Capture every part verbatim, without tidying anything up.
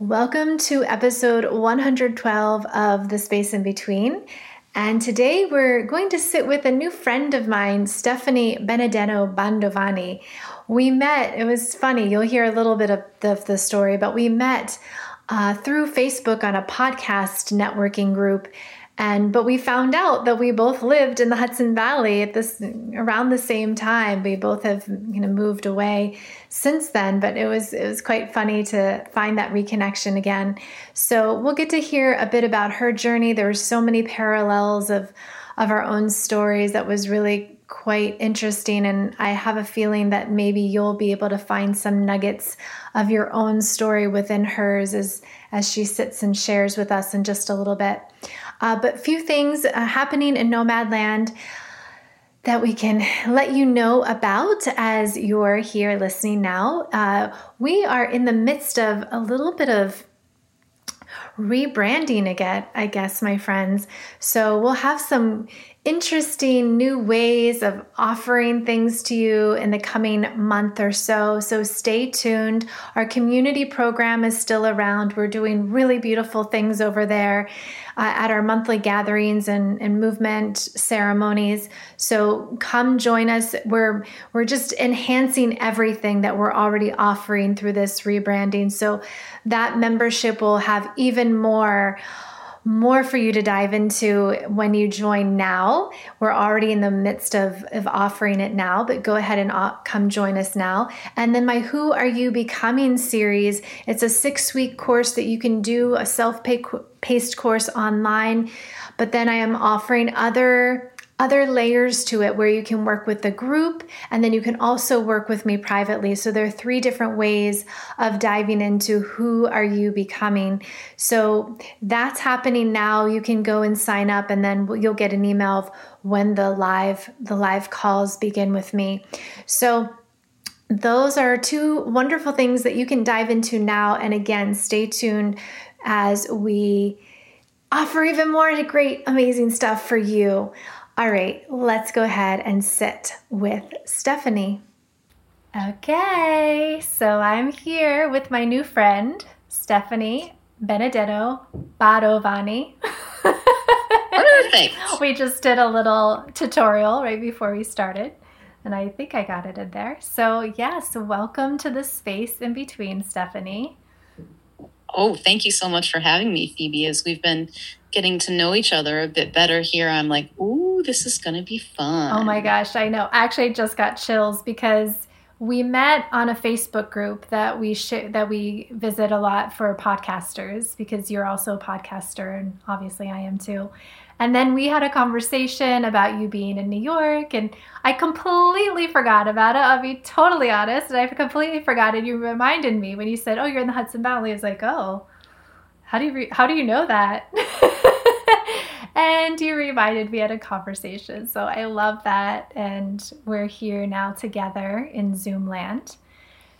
Welcome to episode one hundred twelve of The Space In Between. And today we're going to sit with a new friend of mine, Stephanie Benedetto Padovani. We met, it was funny, you'll hear a little bit of the, of the story, but we met uh, through Facebook on a podcast networking group. And but we found out that we both lived in the Hudson Valley at this around the same time. We both have you know moved away since then, but it was it was quite funny to find that reconnection again. So we'll get to hear a bit about her journey. There were so many parallels of of our own stories that was really quite interesting, and I have a feeling that maybe you'll be able to find some nuggets of your own story within hers as as she sits and shares with us in just a little bit. Uh, but few things uh, happening in Nomadland that we can let you know about as you're here listening now. Uh, we are in the midst of a little bit of rebranding again, I guess, my friends. So we'll have some interesting new ways of offering things to you in the coming month or so. So stay tuned. Our community program is still around. We're doing really beautiful things over there uh, at our monthly gatherings and, and movement ceremonies. So come join us. We're, we're just enhancing everything that we're already offering through this rebranding. So that membership will have even more more for you to dive into when you join now. We're already in the midst of, of offering it now, but go ahead and op- come join us now. And then my Who Are You Becoming series, it's a six-week course that you can do, a self-paced course online, but then I am offering other other layers to it where you can work with the group, and then you can also work with me privately. So there are three different ways of diving into Who Are You Becoming. So that's happening now. You can go and sign up, and then you'll get an email of when the live the live calls begin with me. So those are two wonderful things that you can dive into now. And again, stay tuned as we offer even more great, amazing stuff for you. All right, let's go ahead and sit with Stephanie. Okay, so I'm here with my new friend, Stephanie Benedetto Padovani. Perfect. We just did a little tutorial right before we started, and I think I got it in there. So yes, welcome to the Space In Between, Stephanie. Oh, thank you so much for having me, Phoebe. As we've been getting to know each other a bit better here, I'm like, ooh, this is going to be fun. Oh my gosh, I know. Actually, I just got chills because we met on a Facebook group that we sh- that we visit a lot for podcasters, because you're also a podcaster, and obviously I am too. And then we had a conversation about you being in New York, and I completely forgot about it. I'll be totally honest. And I completely forgot, and you reminded me when you said, oh, you're in the Hudson Valley. I was like, oh, how do you re- how do you know that? And you reminded me at a conversation. So I love that. And we're here now together in Zoom land.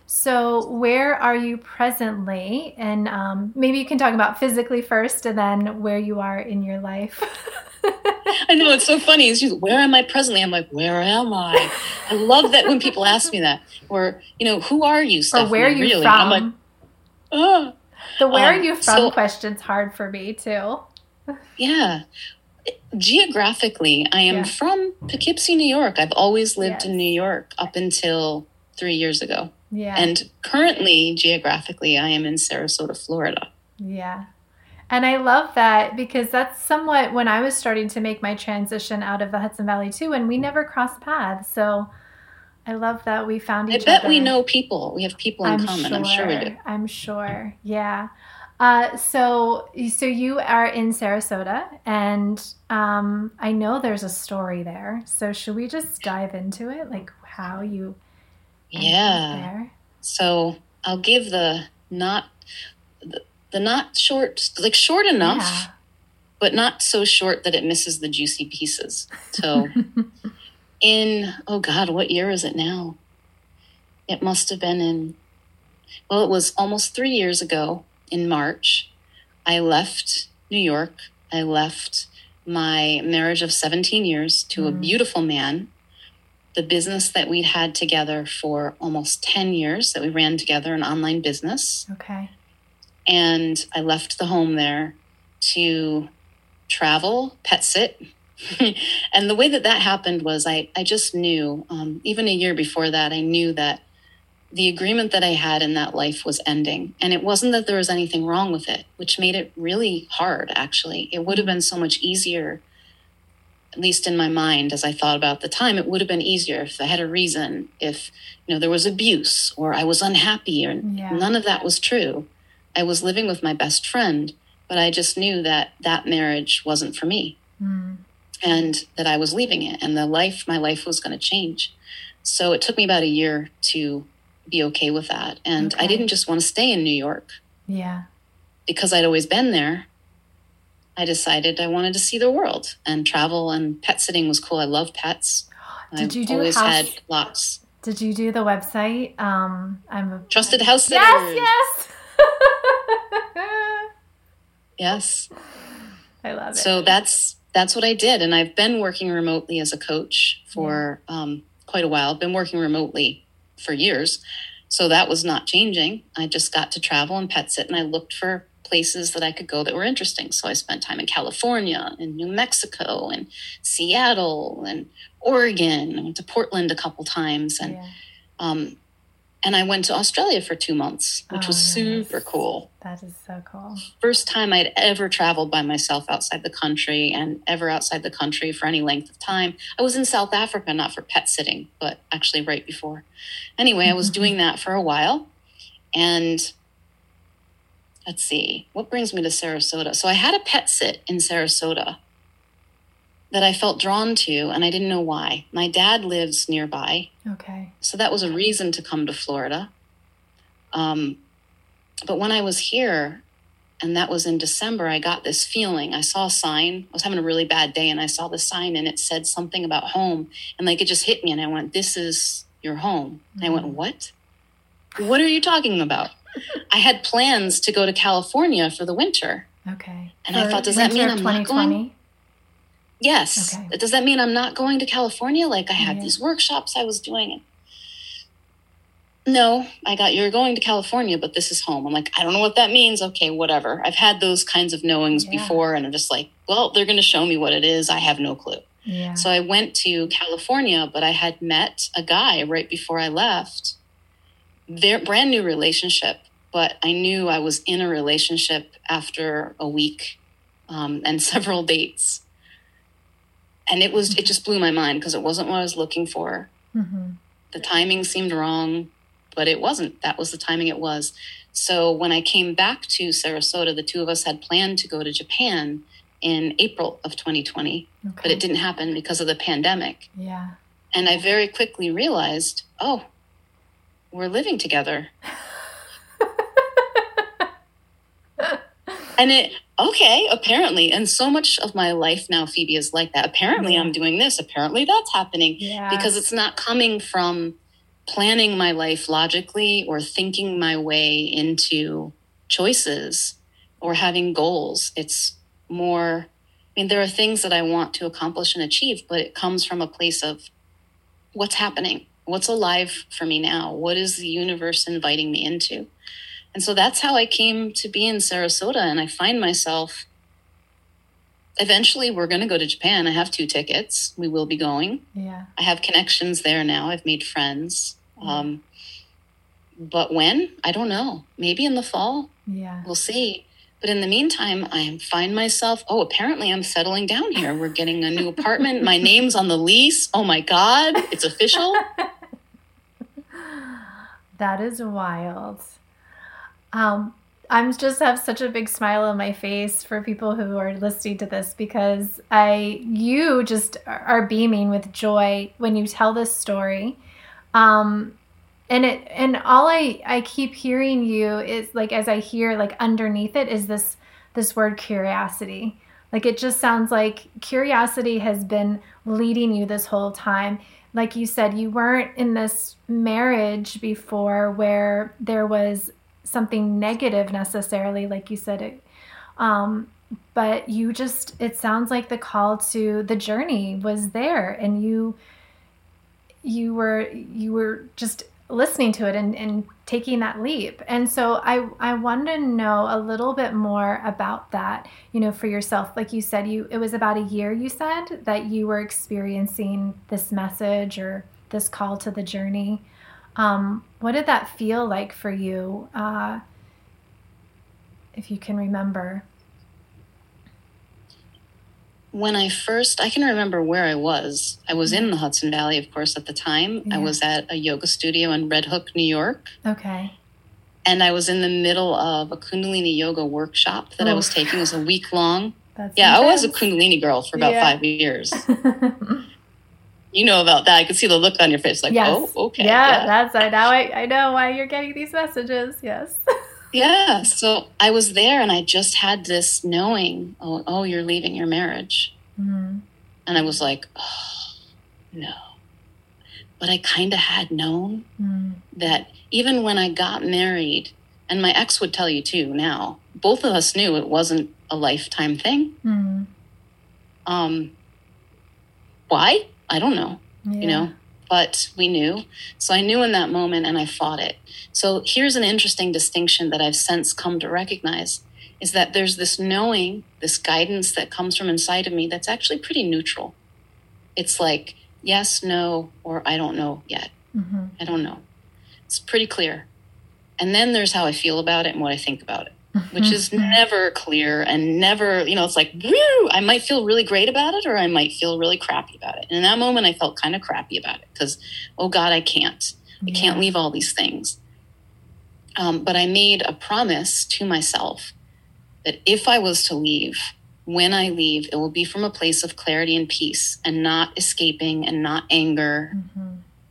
So where are you presently? And um, maybe you can talk about physically first, and then where you are in your life. I know, it's so funny. It's just, where am I presently? I'm like, where am I? I love that when people ask me that, or, you know, who are you, Stephanie? Or where are you really? from? I'm like, oh. The where um, are you from so, question's hard for me too. Yeah. Geographically, I am yeah. from Poughkeepsie, New York. I've always lived yes. in New York up until three years ago. Yeah. And currently, geographically, I am in Sarasota, Florida. Yeah. And I love that, because that's somewhat when I was starting to make my transition out of the Hudson Valley too, and we never crossed paths. So I love that we found each other. I bet we know people. We have people in common. I'm sure we do. I'm sure. Yeah. Uh, so, so you are in Sarasota, and um, I know there's a story there. So should we just dive into it? Like how you... Yeah. So I'll give the not the, the not short, like short enough, yeah. but not so short that it misses the juicy pieces. So in, oh God, what year is it now? It must have been in, well, it was almost three years ago in March. I left New York. I left my marriage of seventeen years to mm. a beautiful man. The business that we'd had together for almost ten years that we ran together, an online business. Okay. And I left the home there to travel, pet sit. And the way that that happened was I, I just knew, um, even a year before that, I knew that the agreement that I had in that life was ending. And it wasn't that there was anything wrong with it, which made it really hard, actually. It would have been so much easier, at least in my mind, as I thought about the time, it would have been easier if I had a reason, if, you know, there was abuse or I was unhappy, or yeah. None of that was true. I was living with my best friend, but I just knew that that marriage wasn't for me. Mm. And that I was leaving it, and the life, my life was going to change. So it took me about a year to be okay with that. And okay. I didn't just want to stay in New York. Yeah. Because I'd always been there. I decided I wanted to see the world and travel, and pet sitting was cool. I love pets. Did I've you do always house, had lots. Did you do the website? Um, I'm a Trusted House Sitter. Yes, yes. Yes. I love it. So that's that's what I did. And I've been working remotely as a coach for yeah. um, quite a while. I've been working remotely for years. So that was not changing. I just got to travel and pet sit, and I looked for places that I could go that were interesting. So I spent time in California and New Mexico and Seattle and Oregon. I went to Portland a couple times, and yeah. um, and I went to Australia for two months, which oh, was super nice. Cool. That is so cool. First time I'd ever traveled by myself outside the country, and ever outside the country for any length of time. I was in South Africa, not for pet sitting, but actually right before. Anyway, I was doing that for a while, and let's see, what brings me to Sarasota? So I had a pet sit in Sarasota that I felt drawn to, and I didn't know why. My dad lives nearby. Okay. So that was a reason to come to Florida. Um, but when I was here, and that was in December, I got this feeling. I saw a sign. I was having a really bad day, and I saw the sign, and it said something about home. And like, it just hit me, and I went, "This is your home." Mm-hmm. And I went, "What? What are you talking about?" I had plans to go to California for the winter. Okay. And I thought, does that mean I'm not going? Yes. Okay. Does that mean I'm not going to California? Like, I had yeah. these workshops I was doing. No, I got, you're going to California, but this is home. I'm like, I don't know what that means. Okay, whatever. I've had those kinds of knowings yeah. before, and I'm just like, well, they're going to show me what it is. I have no clue. Yeah. So I went to California, but I had met a guy right before I left. Their brand new relationship, but I knew I was in a relationship after a week um, and several dates. And it was, it just blew my mind because it wasn't what I was looking for. Mm-hmm. The timing seemed wrong, but it wasn't. That was the timing it was. So when I came back to Sarasota, the two of us had planned to go to Japan in April of twenty twenty, okay. but it didn't happen because of the pandemic. Yeah. And I very quickly realized, oh, we're living together. And it, okay, apparently. And so much of my life now, Phoebe, is like that. Apparently yeah. I'm doing this. Apparently that's happening yeah. because it's not coming from planning my life logically or thinking my way into choices or having goals. It's more, I mean, there are things that I want to accomplish and achieve, but it comes from a place of what's happening. What's alive for me now? What is the universe inviting me into? And so that's how I came to be in Sarasota. And I find myself, eventually we're going to go to Japan. I have two tickets. We will be going. Yeah. I have connections there now. I've made friends. Um, but when? I don't know. Maybe in the fall. Yeah. We'll see. But in the meantime, I find myself, oh, apparently I'm settling down here. We're getting a new apartment. My name's on the lease. Oh my God, it's official. That is wild. Um, I'm just have such a big smile on my face for people who are listening to this, because I, you just are beaming with joy when you tell this story. Um, and it, and all I, I keep hearing you is like, as I hear, like underneath it is this, this word curiosity. Like, it just sounds like curiosity has been leading you this whole time. Like you said, you weren't in this marriage before where there was something negative necessarily, like you said, it, um, but you just, it sounds like the call to the journey was there, and you, you were, you were just listening to it and, and taking that leap. And so I, I wanted to know a little bit more about that, you know, for yourself. Like you said, you, it was about a year, you said, that you were experiencing this message or this call to the journey. Um, what did that feel like for you? Uh, if you can remember. When I first, I can remember where I was. I was in the Hudson Valley, of course, at the time. Yeah. I was at a yoga studio in Red Hook, New York. Okay. And I was in the middle of a Kundalini yoga workshop that oh. I was taking. It was a week long. That's yeah, intense. I was a Kundalini girl for about yeah. five years. You know about that. I could see the look on your face like, yes. oh, okay. Yeah, yeah. that's I now I, I know why you're getting these messages. Yes. Yeah, so I was there and I just had this knowing, oh, oh you're leaving your marriage. Mm-hmm. And I was like, oh, no. But I kind of had known mm-hmm. that even when I got married, and my ex would tell you too now, both of us knew it wasn't a lifetime thing. Mm-hmm. Um, why? I don't know, yeah. you know. But we knew. So I knew in that moment and I fought it. So here's an interesting distinction that I've since come to recognize is that there's this knowing, this guidance that comes from inside of me that's actually pretty neutral. It's like, yes, no, or I don't know yet. Mm-hmm. I don't know. It's pretty clear. And then there's how I feel about it and what I think about it, mm-hmm. which is never clear and never, you know, it's like, woo, I might feel really great about it or I might feel really crappy about it. And in that moment, I felt kind of crappy about it because, oh God, I can't. I yeah. can't leave all these things. Um, but I made a promise to myself that if I was to leave, when I leave, it will be from a place of clarity and peace and not escaping and not anger mm-hmm.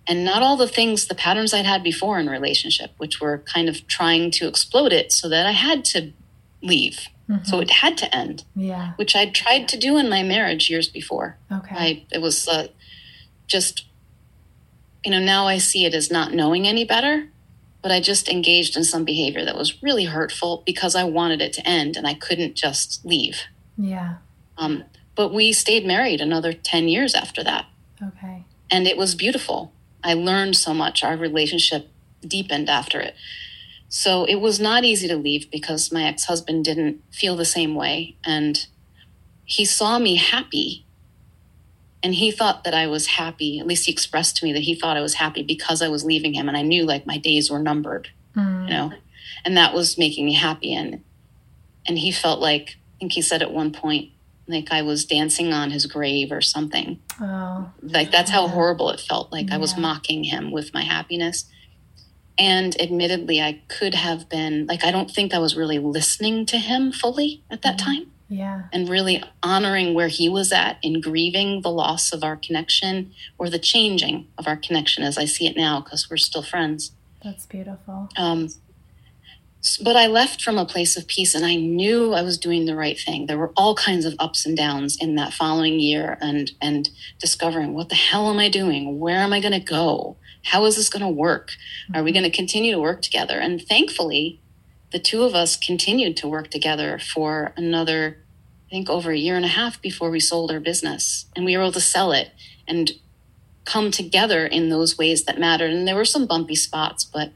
and not all the things, the patterns I'd had before in relationship, which were kind of trying to explode it so that I had to leave. Mm-hmm. So it had to end, yeah. which I'd tried to do in my marriage years before. Okay, I, it was uh, just, you know, now I see it as not knowing any better. But I just engaged in some behavior that was really hurtful because I wanted it to end and I couldn't just leave. Yeah. Um, but we stayed married another ten years after that. Okay. And it was beautiful. I learned so much. Our relationship deepened after it. So it was not easy to leave because my ex-husband didn't feel the same way. And he saw me happy. And he thought that I was happy, at least he expressed to me that he thought I was happy because I was leaving him. And I knew like my days were numbered, mm. you know, and that was making me happy. And and he felt like, I think he said at one point, like I was dancing on his grave or something. Oh, like that's how horrible it felt. Like yeah. I was mocking him with my happiness. And admittedly, I could have been like, I don't think I was really listening to him fully at that mm. time. Yeah. And really honoring where he was at in grieving the loss of our connection or the changing of our connection as I see it now, because we're still friends. That's beautiful. Um, but I left from a place of peace and I knew I was doing the right thing. There were all kinds of ups and downs in that following year and, and discovering what the hell am I doing? Where am I going to go? How is this going to work? Are we going to continue to work together? And thankfully, the two of us continued to work together for another, I think, over a year and a half before we sold our business. And we were able to sell it and come together in those ways that mattered. And there were some bumpy spots, but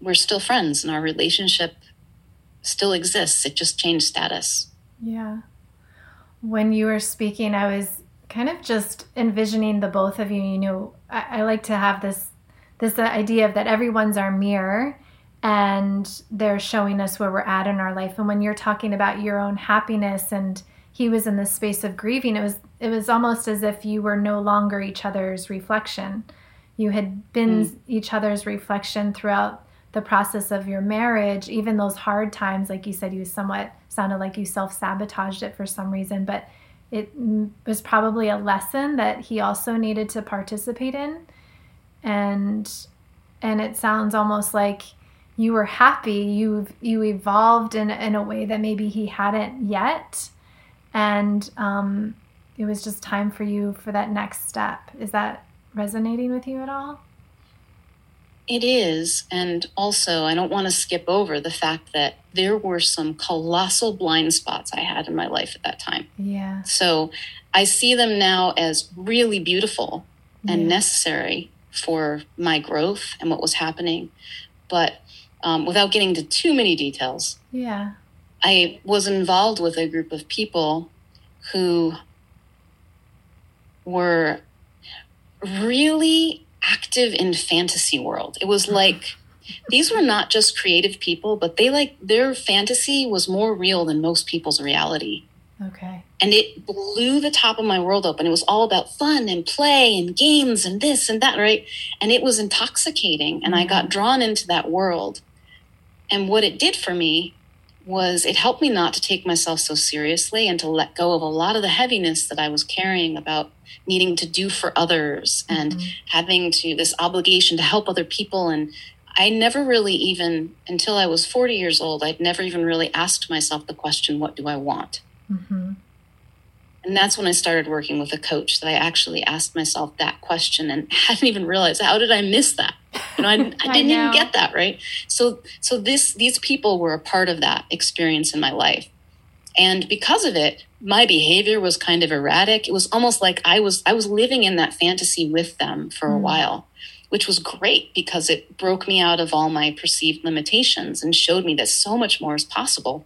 we're still friends and our relationship still exists. It just changed status. Yeah. When you were speaking, I was kind of just envisioning the both of you. You know, I, I like to have this, this idea of that everyone's our mirror. And they're showing us where we're at in our life. And when you're talking about your own happiness and he was in this space of grieving, it was it was almost as if you were no longer each other's reflection. You had been mm. each other's reflection throughout the process of your marriage, even those hard times. Like you said, you somewhat sounded like you self-sabotaged it for some reason, but it was probably a lesson that he also needed to participate in. And and it sounds almost like you were happy, you you evolved in, in a way that maybe he hadn't yet. And um, it was just time for you for that next step. Is that resonating with you at all? It is. And also, I don't want to skip over the fact that there were some colossal blind spots I had in my life at that time. Yeah. So I see them now as really beautiful and yeah. necessary for my growth and what was happening. But um, without getting into too many details, yeah, I was involved with a group of people who were really active in fantasy world. It was like, these were not just creative people, but they like their fantasy was more real than most people's reality. Okay. And it blew the top of my world up, and it was all about fun and play and games and this and that, right? And it was intoxicating, and mm-hmm. I got drawn into that world. And what it did for me was it helped me not to take myself so seriously and to let go of a lot of the heaviness that I was carrying about needing to do for others and mm-hmm. having to this obligation to help other people. And I never really even, until I was forty years old, I'd never even really asked myself the question, what do I want? Mm-hmm. And that's when I started working with a coach, that I actually asked myself that question, and I hadn't even realized, how did I miss that? You know, I, I didn't I even get that, right? So, so this these people were a part of that experience in my life. And because of it, my behavior was kind of erratic. It was almost like I was I was living in that fantasy with them for mm-hmm. a while, which was great because it broke me out of all my perceived limitations and showed me that so much more is possible.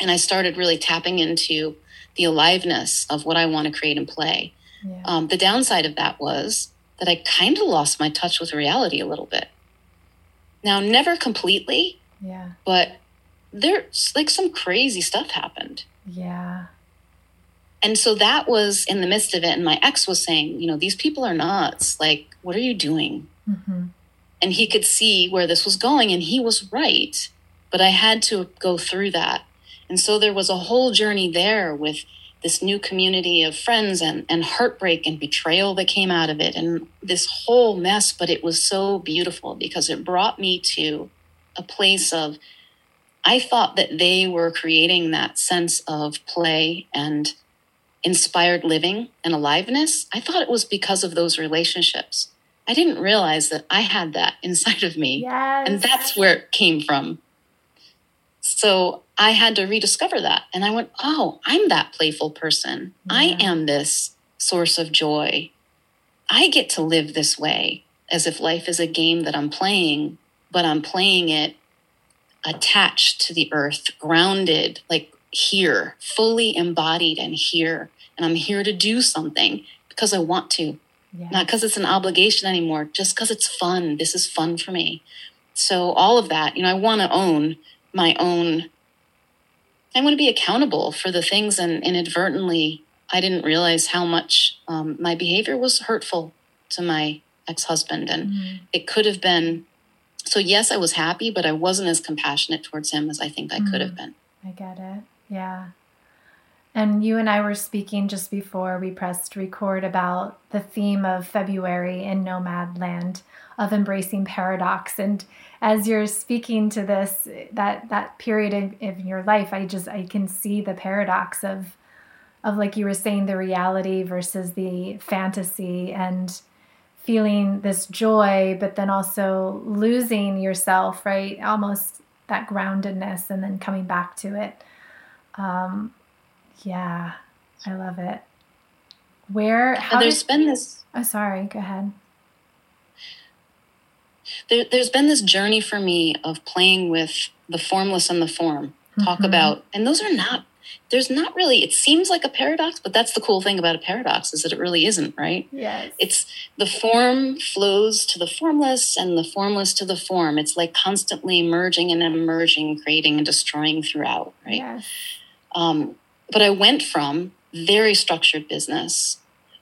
And I started really tapping into the aliveness of what I want to create and play. Yeah. Um, the downside of that was that I kind of lost my touch with reality a little bit. Now, never completely, yeah, but there's like some crazy stuff happened. Yeah. And so that was in the midst of it. And my ex was saying, you know, these people are nuts. Like, what are you doing? Mm-hmm. And he could see where this was going, and he was right. But I had to go through that. And so there was a whole journey there with this new community of friends and, and heartbreak and betrayal that came out of it and this whole mess. But it was so beautiful because it brought me to a place of, I thought that they were creating that sense of play and inspired living and aliveness. I thought it was because of those relationships. I didn't realize that I had that inside of me. Yes. And that's where it came from. So I had to rediscover that. And I went, oh, I'm that playful person. Yeah. I am this source of joy. I get to live this way as if life is a game that I'm playing, but I'm playing it attached to the earth, grounded, like here, fully embodied and here. And I'm here to do something because I want to, yeah. not because it's an obligation anymore, just because it's fun. This is fun for me. So all of that, you know, I want to own my own. I want to be accountable for the things, and inadvertently, I didn't realize how much um, my behavior was hurtful to my ex-husband. And mm. it could have been, so yes, I was happy, but I wasn't as compassionate towards him as I think I mm. could have been. I get it. Yeah. And you and I were speaking just before we pressed record about the theme of February in Nomadland of embracing paradox. And as you're speaking to this, that that period in, in your life, I just I can see the paradox of of like you were saying, the reality versus the fantasy, and feeling this joy, but then also losing yourself, right? Almost that groundedness, and then coming back to it. Um, yeah, I love it. Where, how there's did, been this, oh, sorry, go ahead. There, there's been this journey for me of playing with the formless and the form, talk mm-hmm. about, and those are not, there's not really, it seems like a paradox, but that's the cool thing about a paradox is that it really isn't, right? Yes. It's the form flows to the formless and the formless to the form. It's like constantly merging and emerging, creating and destroying throughout, right? Yes. Um, but I went from very structured business,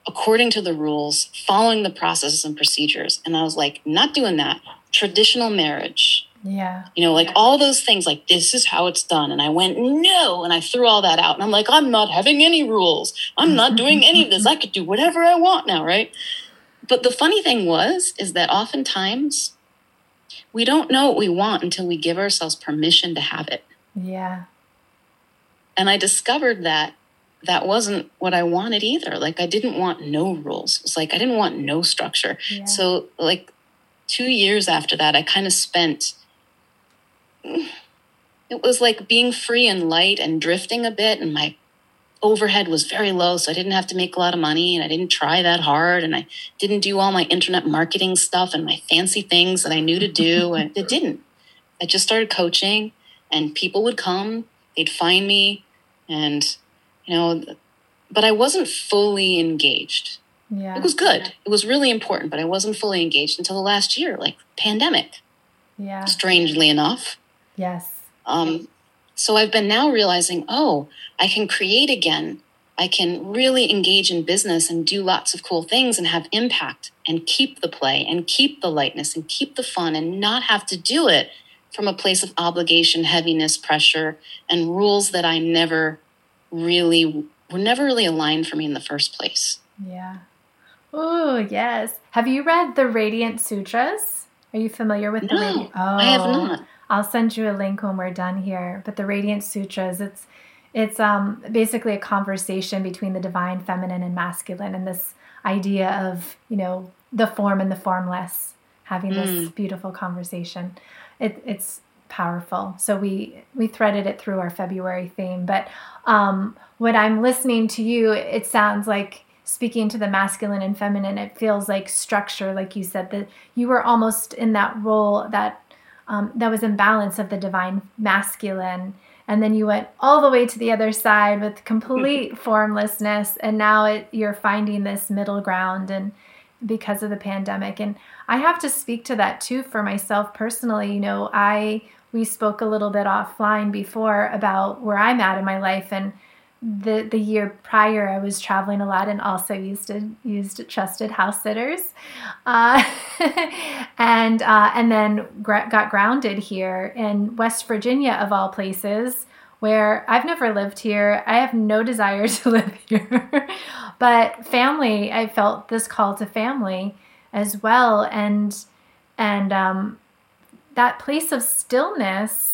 according to the rules, following the processes and procedures. And I was like, not doing that. Traditional marriage. Yeah. You know, like yeah. all those things, like this is how it's done. And I went, no. And I threw all that out. And I'm like, I'm not having any rules. I'm not doing any of this. I could do whatever I want now, right? But the funny thing was, is that oftentimes we don't know what we want until we give ourselves permission to have it. Yeah. And I discovered that that wasn't what I wanted either. Like I didn't want no rules. It was like, I didn't want no structure. Yeah. So like two years after that, I kind of spent, it was like being free and light and drifting a bit. And my overhead was very low, so I didn't have to make a lot of money, and I didn't try that hard, and I didn't do all my internet marketing stuff and my fancy things that I knew to do, and it didn't. I just started coaching, and people would come, they'd find me, and, you know, but I wasn't fully engaged. Yeah. It was good. Yeah. It was really important, but I wasn't fully engaged until the last year, like pandemic. Yeah. Strangely enough. Yes. Um, so I've been now realizing, oh, I can create again. I can really engage in business and do lots of cool things and have impact and keep the play and keep the lightness and keep the fun and not have to do it from a place of obligation, heaviness, pressure, and rules that I never really were never really aligned for me in the first place. Yeah. Oh, yes. Have you read the Radiant Sutras? Are you familiar with no, them? Oh, I have not. I'll send you a link when we're done here. But the Radiant Sutras, it's it's um, basically a conversation between the divine feminine and masculine, and this idea of, you know, the form and the formless, having mm. this beautiful conversation. It, it's powerful. So we, we threaded it through our February theme. But um, when I'm listening to you, it sounds like, speaking to the masculine and feminine, it feels like structure, like you said, that you were almost in that role that um, that was in balance of the divine masculine. And then you went all the way to the other side with complete formlessness. And now it, you're finding this middle ground, and because of the pandemic. And I have to speak to that too for myself personally. You know, I we spoke a little bit offline before about where I'm at in my life, and The the year prior, I was traveling a lot and also used to used Trusted House Sitters, uh, and uh, and then gra- got grounded here in West Virginia, of all places, where I've never lived here. I have no desire to live here, but family. I felt this call to family as well, and and um, that place of stillness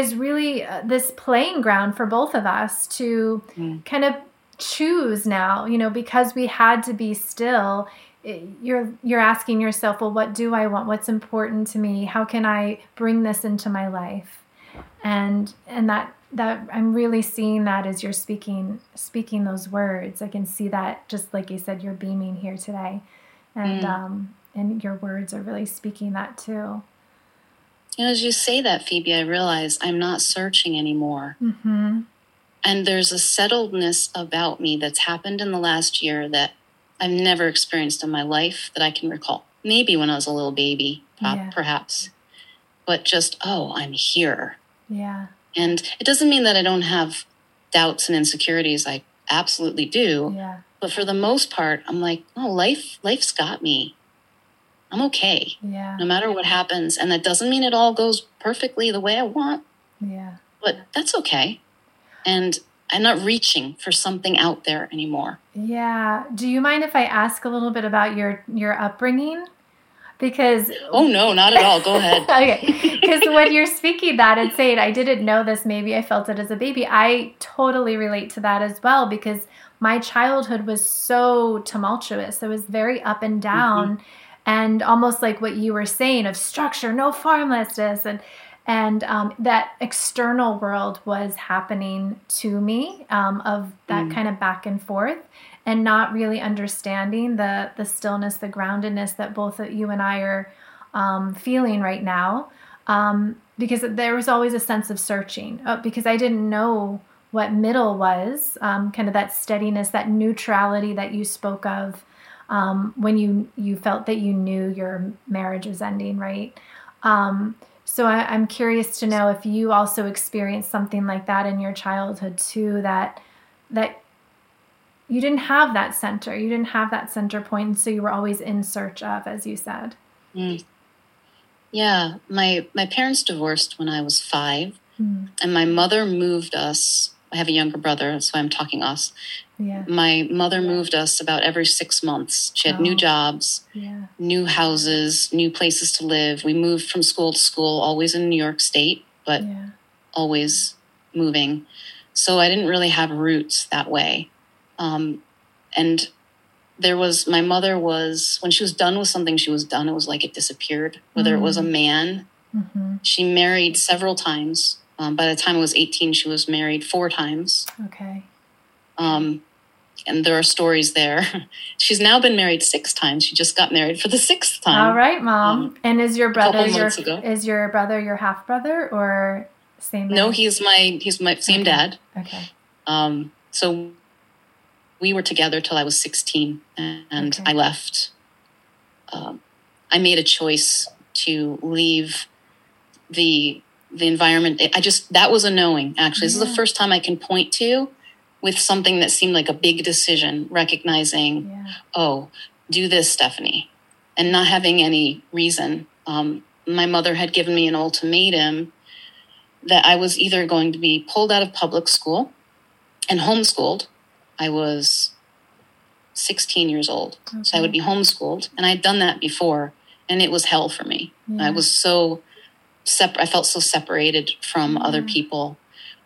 is really this playing ground for both of us to mm. kind of choose now, you know, because we had to be still. You're, you're asking yourself, well, what do I want? What's important to me? How can I bring this into my life? And, and that, that I'm really seeing that as you're speaking, speaking those words. I can see that, just like you said, you're beaming here today, and, mm. um, and your words are really speaking that too. You know, as you say that, Phoebe, I realize I'm not searching anymore. Mm-hmm. And there's a settledness about me that's happened in the last year that I've never experienced in my life that I can recall. Maybe when I was a little baby, yeah. perhaps. But just, oh, I'm here. Yeah. And it doesn't mean that I don't have doubts and insecurities. I absolutely do. Yeah. But for the most part, I'm like, oh, life, life's got me. I'm okay, yeah. no matter what happens. And that doesn't mean it all goes perfectly the way I want. Yeah, but that's okay. And I'm not reaching for something out there anymore. Yeah. Do you mind if I ask a little bit about your, your upbringing? Because... Oh, no, not at all. Go ahead. Okay. Because when you're speaking that and saying, I didn't know this, maybe I felt it as a baby, I totally relate to that as well, because my childhood was so tumultuous. It was very up and down. Mm-hmm. And almost like what you were saying of structure, no formlessness, and and um, that external world was happening to me, um, of that mm. kind of back and forth, and not really understanding the the stillness, the groundedness that both you and I are um, feeling right now, um, because there was always a sense of searching, uh, because I didn't know what middle was, um, kind of that steadiness, that neutrality that you spoke of. Um, when you, you felt that you knew your marriage was ending, right? Um, so I, I'm curious to know if you also experienced something like that in your childhood too, that that you didn't have that center. You didn't have that center point, and so you were always in search of, as you said. Mm. Yeah, my, my parents divorced when I was five, mm. and my mother moved us. I have a younger brother, that's why I'm talking us. Yeah. My mother moved us about every six months. She had oh. new jobs, yeah. new houses, new places to live. We moved from school to school, always in New York State, but yeah. always moving. So I didn't really have roots that way. Um, and there was, my mother was, when she was done with something, she was done. It was like it disappeared, whether mm-hmm. it was a man. Mm-hmm. She married several times. Um, by the time I was eighteen, she was married four times. Okay. Um, and there are stories there. She's now been married six times. She just got married for the sixth time. All right, Mom. Um, and is your brother your is your brother your half brother or same? No, dad? he's my he's my same okay. dad. Okay. Um, so we were together till I was sixteen, and okay. I left. Um, I made a choice to leave the the environment. I just that was a knowing. Actually, yeah. This is the first time I can point to. With something that seemed like a big decision, recognizing, yeah. oh, do this, Stephanie, and not having any reason. Um, my mother had given me an ultimatum that I was either going to be pulled out of public school and homeschooled. I was sixteen years old, okay. so I would be homeschooled. And I had done that before, and it was hell for me. Yeah. I was so, sep- I felt so separated from yeah. other people.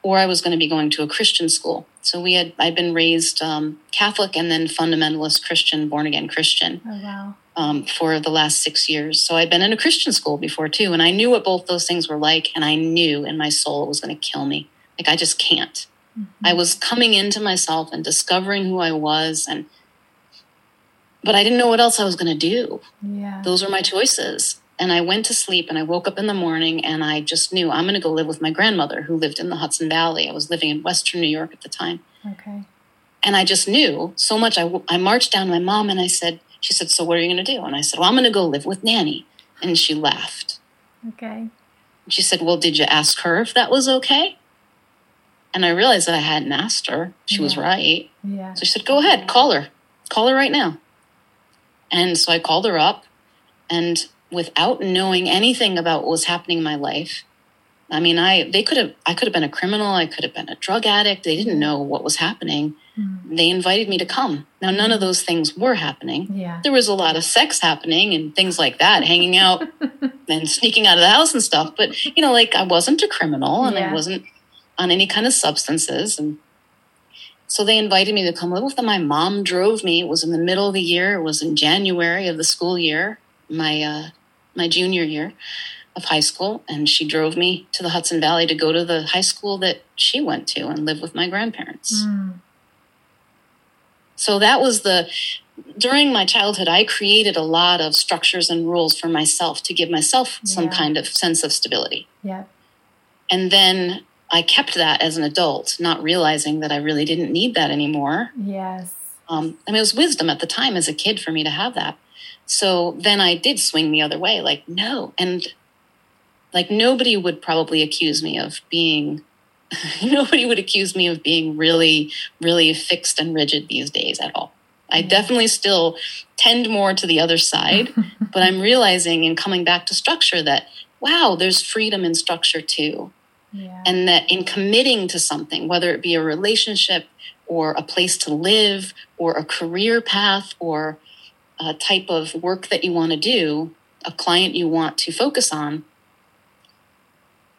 Or I was going to be going to a Christian school. So we had, I'd been raised um, Catholic and then fundamentalist Christian, born again Christian oh, wow. um, for the last six years. So I'd been in a Christian school before too. And I knew what both those things were like. And I knew in my soul it was going to kill me. Like I just can't. Mm-hmm. I was coming into myself and discovering who I was. and But I didn't know what else I was going to do. Yeah. Those were my choices. And I went to sleep and I woke up in the morning and I just knew I'm going to go live with my grandmother who lived in the Hudson Valley. I was living in Western New York at the time. Okay. And I just knew so much. I, I marched down to my mom and I said, she said, so what are you going to do? And I said, well, I'm going to go live with Nanny. And she laughed. Okay. And she said, well, did you ask her if that was okay? And I realized that I hadn't asked her. She yeah. was right. Yeah. So she said, go ahead, call her. Call her right now. And so I called her up and without knowing anything about what was happening in my life. I mean, I they could have I could have been a criminal. I could have been a drug addict. They didn't know what was happening. Mm. They invited me to come. Now, none of those things were happening. Yeah. There was a lot of sex happening and things like that, hanging out and sneaking out of the house and stuff. But, you know, like I wasn't a criminal and yeah. I wasn't on any kind of substances. And so they invited me to come live with them. My mom drove me. It was in the middle of the year. It was in January of the school year. my uh, my junior year of high school, and she drove me to the Hudson Valley to go to the high school that she went to and live with my grandparents. Mm. So that was the, during my childhood, I created a lot of structures and rules for myself to give myself some yeah. kind of sense of stability. Yeah. And then I kept that as an adult, not realizing that I really didn't need that anymore. Yes. Um, I mean, it was wisdom at the time as a kid for me to have that. So then I did swing the other way, like, no. And like, nobody would probably accuse me of being, nobody would accuse me of being really, really fixed and rigid these days at all. I yeah. definitely still tend more to the other side, but I'm realizing and coming back to structure that, wow, there's freedom in structure too. Yeah. And that in committing to something, whether it be a relationship or a place to live or a career path or a type of work that you want to do, a client you want to focus on,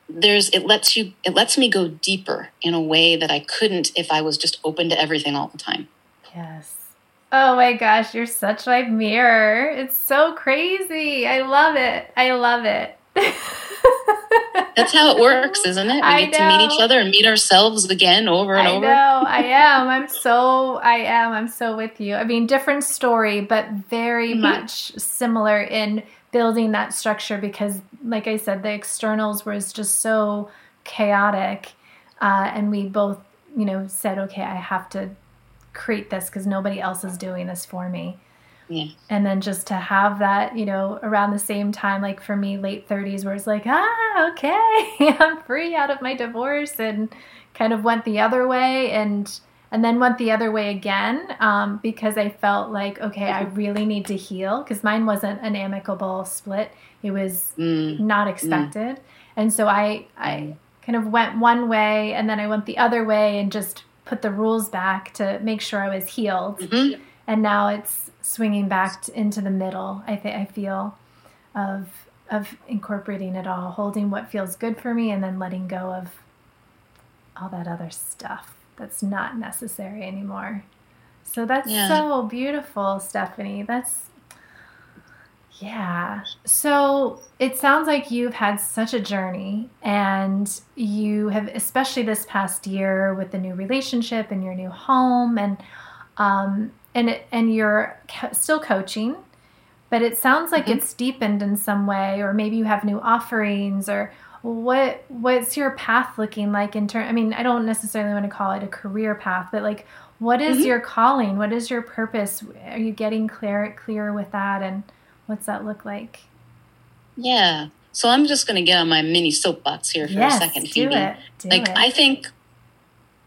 there's, it lets you, it lets me go deeper in a way that I couldn't if I was just open to everything all the time. Yes. Oh my gosh, you're such my mirror. It's so crazy. I love it. I love it. That's how it works, isn't it? We I get know. to meet each other and meet ourselves again over and I over. I know. I am. I'm so, I am. I'm so with you. I mean, different story, but very mm-hmm. much similar in building that structure because, like I said, the externals was just so chaotic. Uh, and we both, you know, said, okay, I have to create this because nobody else is doing this for me. Yeah. And then just to have that, you know, around the same time, like for me, late thirties, where it's like, ah, okay, I'm free out of my divorce and kind of went the other way and and then went the other way again um, because I felt like, okay, I really need to heal because mine wasn't an amicable split. It was mm. not expected. Mm. And so I, I kind of went one way and then I went the other way and just put the rules back to make sure I was healed. Mm-hmm. And now it's swinging back into the middle, I think I feel, of of incorporating it all, holding what feels good for me and then letting go of all that other stuff that's not necessary anymore. So that's yeah. so beautiful, Stephanie. That's, Yeah. So it sounds like you've had such a journey, and you have, especially this past year with the new relationship and your new home, and um, and and you're still coaching, but it sounds like mm-hmm. it's deepened in some way, or maybe you have new offerings, or what what's your path looking like in terms? I mean, I don't necessarily want to call it a career path, but like, what is mm-hmm. your calling? What is your purpose? Are you getting clear clear with that? And what's that look like? Yeah. So I'm just going to get on my mini soapbox here for yes, a second, Phoebe. Do it. Do like, it. I think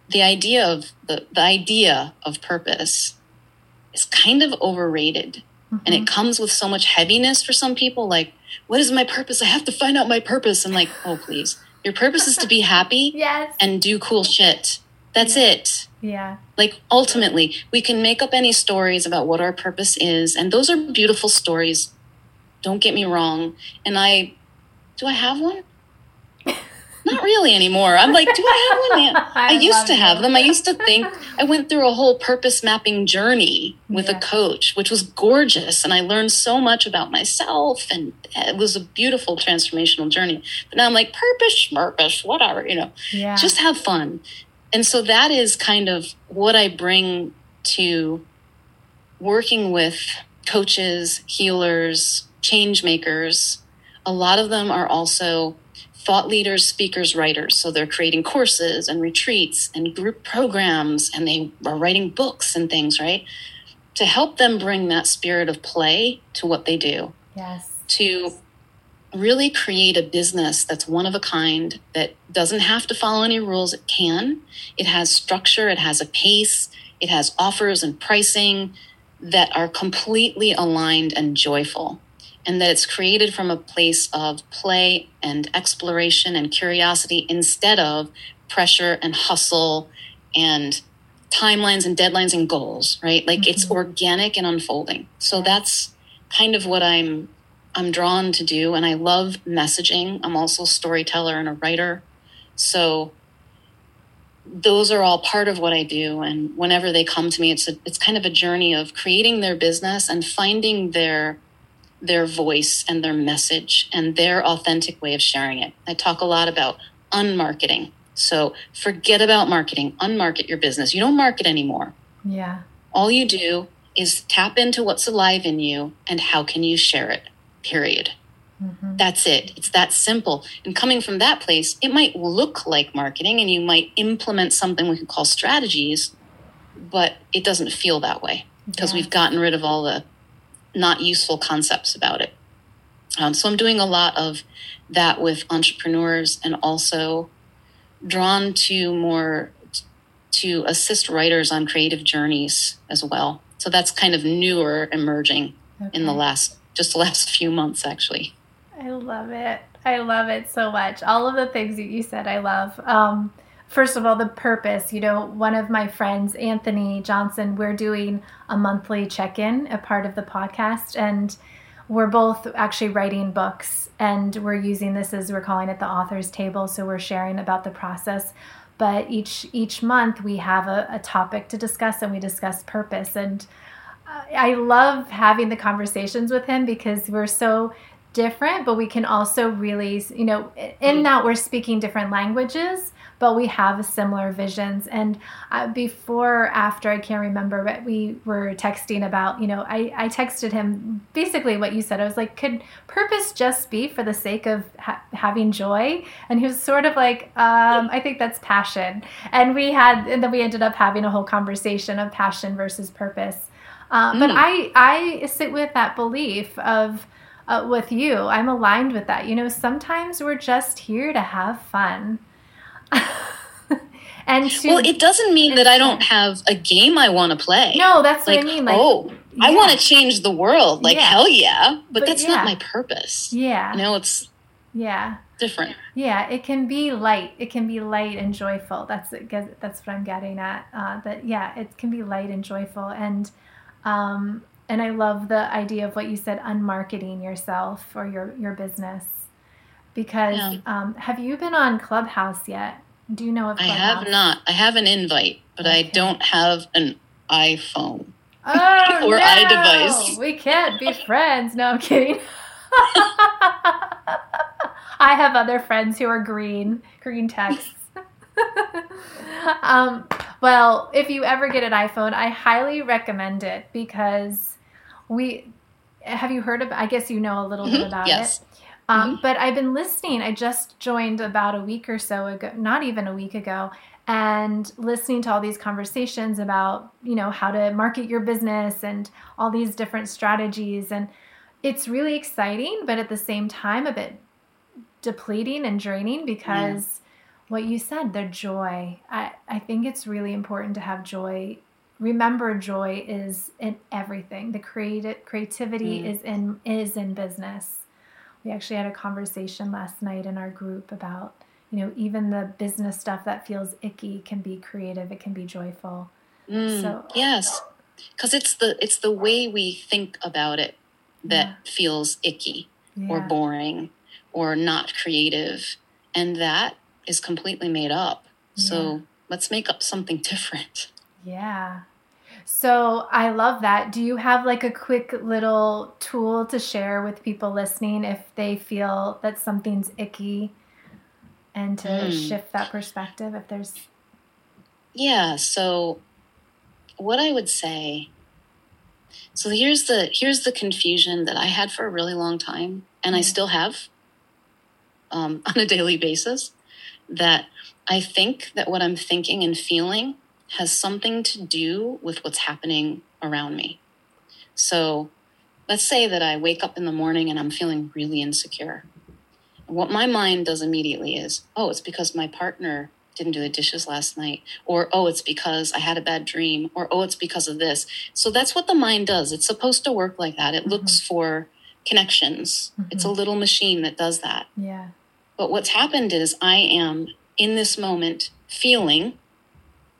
the idea of the, the idea of purpose is kind of overrated. Mm-hmm. And it comes with so much heaviness for some people. Like, what is my purpose? I have to find out my purpose. I'm like, oh, please. Your purpose is to be happy yes. and do cool shit. That's yeah. it. Yeah. Like, ultimately, we can make up any stories about what our purpose is. And those are beautiful stories. Don't get me wrong. And I, do I have one? Not really anymore. I'm like, do I have one? I, I used to have them. I used to think I went through a whole purpose mapping journey with yeah. a coach, which was gorgeous. And I learned so much about myself. And it was a beautiful transformational journey. But now I'm like, purpose, purpose, whatever, you know, yeah. just have fun. And so that is kind of what I bring to working with coaches, healers, change makers. A lot of them are also thought leaders, speakers, writers. So they're creating courses and retreats and group programs, and they are writing books and things, right? To help them bring that spirit of play to what they do. Yes. To really create a business that's one of a kind, that doesn't have to follow any rules. It can. It has structure. It has a pace. It has offers and pricing that are completely aligned and joyful, and that it's created from a place of play and exploration and curiosity instead of pressure and hustle and timelines and deadlines and goals, right? Like mm-hmm. it's organic and unfolding. So that's kind of what I'm I'm drawn to do. And I love messaging. I'm also a storyteller and a writer. So those are all part of what I do. And whenever they come to me, it's a, it's kind of a journey of creating their business and finding their, their voice and their message and their authentic way of sharing it. I talk a lot about unmarketing. So forget about marketing, unmarket your business. You don't market anymore. Yeah. All you do is tap into what's alive in you and how can you share it? Period. Mm-hmm. That's it. It's that simple. And coming from that place, it might look like marketing and you might implement something we could call strategies, but it doesn't feel that way because yeah. we've gotten rid of all the not useful concepts about it. Um, so I'm doing a lot of that with entrepreneurs, and also drawn to more to assist writers on creative journeys as well. So that's kind of newer emerging okay. in the last Just the last few months, actually. I love it. I love it so much. All of the things that you said, I love. Um, first of all, the purpose. You know, one of my friends, Anthony Johnson, we're doing a monthly check-in, a part of the podcast, and we're both actually writing books, and we're using this as, we're calling it the author's table, so we're sharing about the process. But each each month we have a, a topic to discuss, and we discuss purpose. And I love having the conversations with him because we're so different, but we can also really, you know, in that we're speaking different languages, but we have similar visions. And uh, before, after, I can't remember, but we were texting about, you know, I, I texted him basically what you said. I was like, could purpose just be for the sake of ha- having joy? And he was sort of like, um, I think that's passion. And we had, and then we ended up having a whole conversation of passion versus purpose. Uh, but mm. I, I sit with that belief of, uh, with you, I'm aligned with that. You know, sometimes we're just here to have fun. and to, Well, it doesn't mean that I don't have a game I want to play. No, that's like, what I mean. Like, oh, yeah. I want to change the world. Like, yeah. hell yeah. But, but that's yeah. not my purpose. Yeah. You know, it's yeah different. Yeah, it can be light. It can be light and joyful. That's, that's what I'm getting at. Uh, but yeah, it can be light and joyful. And Um, and I love the idea of what you said, unmarketing yourself or your, your business, because, yeah. um, have you been on Clubhouse yet? Do you know of Clubhouse? I have not. I have an invite, but okay. I don't have an iPhone. Oh, or no. iDevice. We can't be friends. No, I'm kidding. I have other friends who are green, green texts. um, well, if you ever get an iPhone, I highly recommend it because we have you heard of, I guess you know a little mm-hmm. bit about yes. it. Um, mm-hmm. But I've been listening. I just joined about a week or so ago, not even a week ago, and listening to all these conversations about, you know, how to market your business and all these different strategies. And it's really exciting, but at the same time, a bit depleting and draining because yeah. what you said, the joy. I, I think it's really important to have joy. Remember, joy is in everything. The creative creativity mm. is in is in business. We actually had a conversation last night in our group about, you know, even the business stuff that feels icky can be creative. It can be joyful. Mm. So yes, because it's the it's the way we think about it that yeah. feels icky yeah. or boring or not creative, and that is completely made up. Yeah. So let's make up something different. Yeah. So I love that. Do you have like a quick little tool to share with people listening if they feel that something's icky and to mm. shift that perspective if there's... Yeah. So what I would say, so here's the, here's the confusion that I had for a really long time and mm. I still have um, on a daily basis, that I think that what I'm thinking and feeling has something to do with what's happening around me. So let's say that I wake up in the morning and I'm feeling really insecure. What my mind does immediately is, oh, it's because my partner didn't do the dishes last night, or, oh, it's because I had a bad dream, or, oh, it's because of this. So that's what the mind does. It's supposed to work like that. It mm-hmm. looks for connections. Mm-hmm. It's a little machine that does that. Yeah. But what's happened is I am in this moment feeling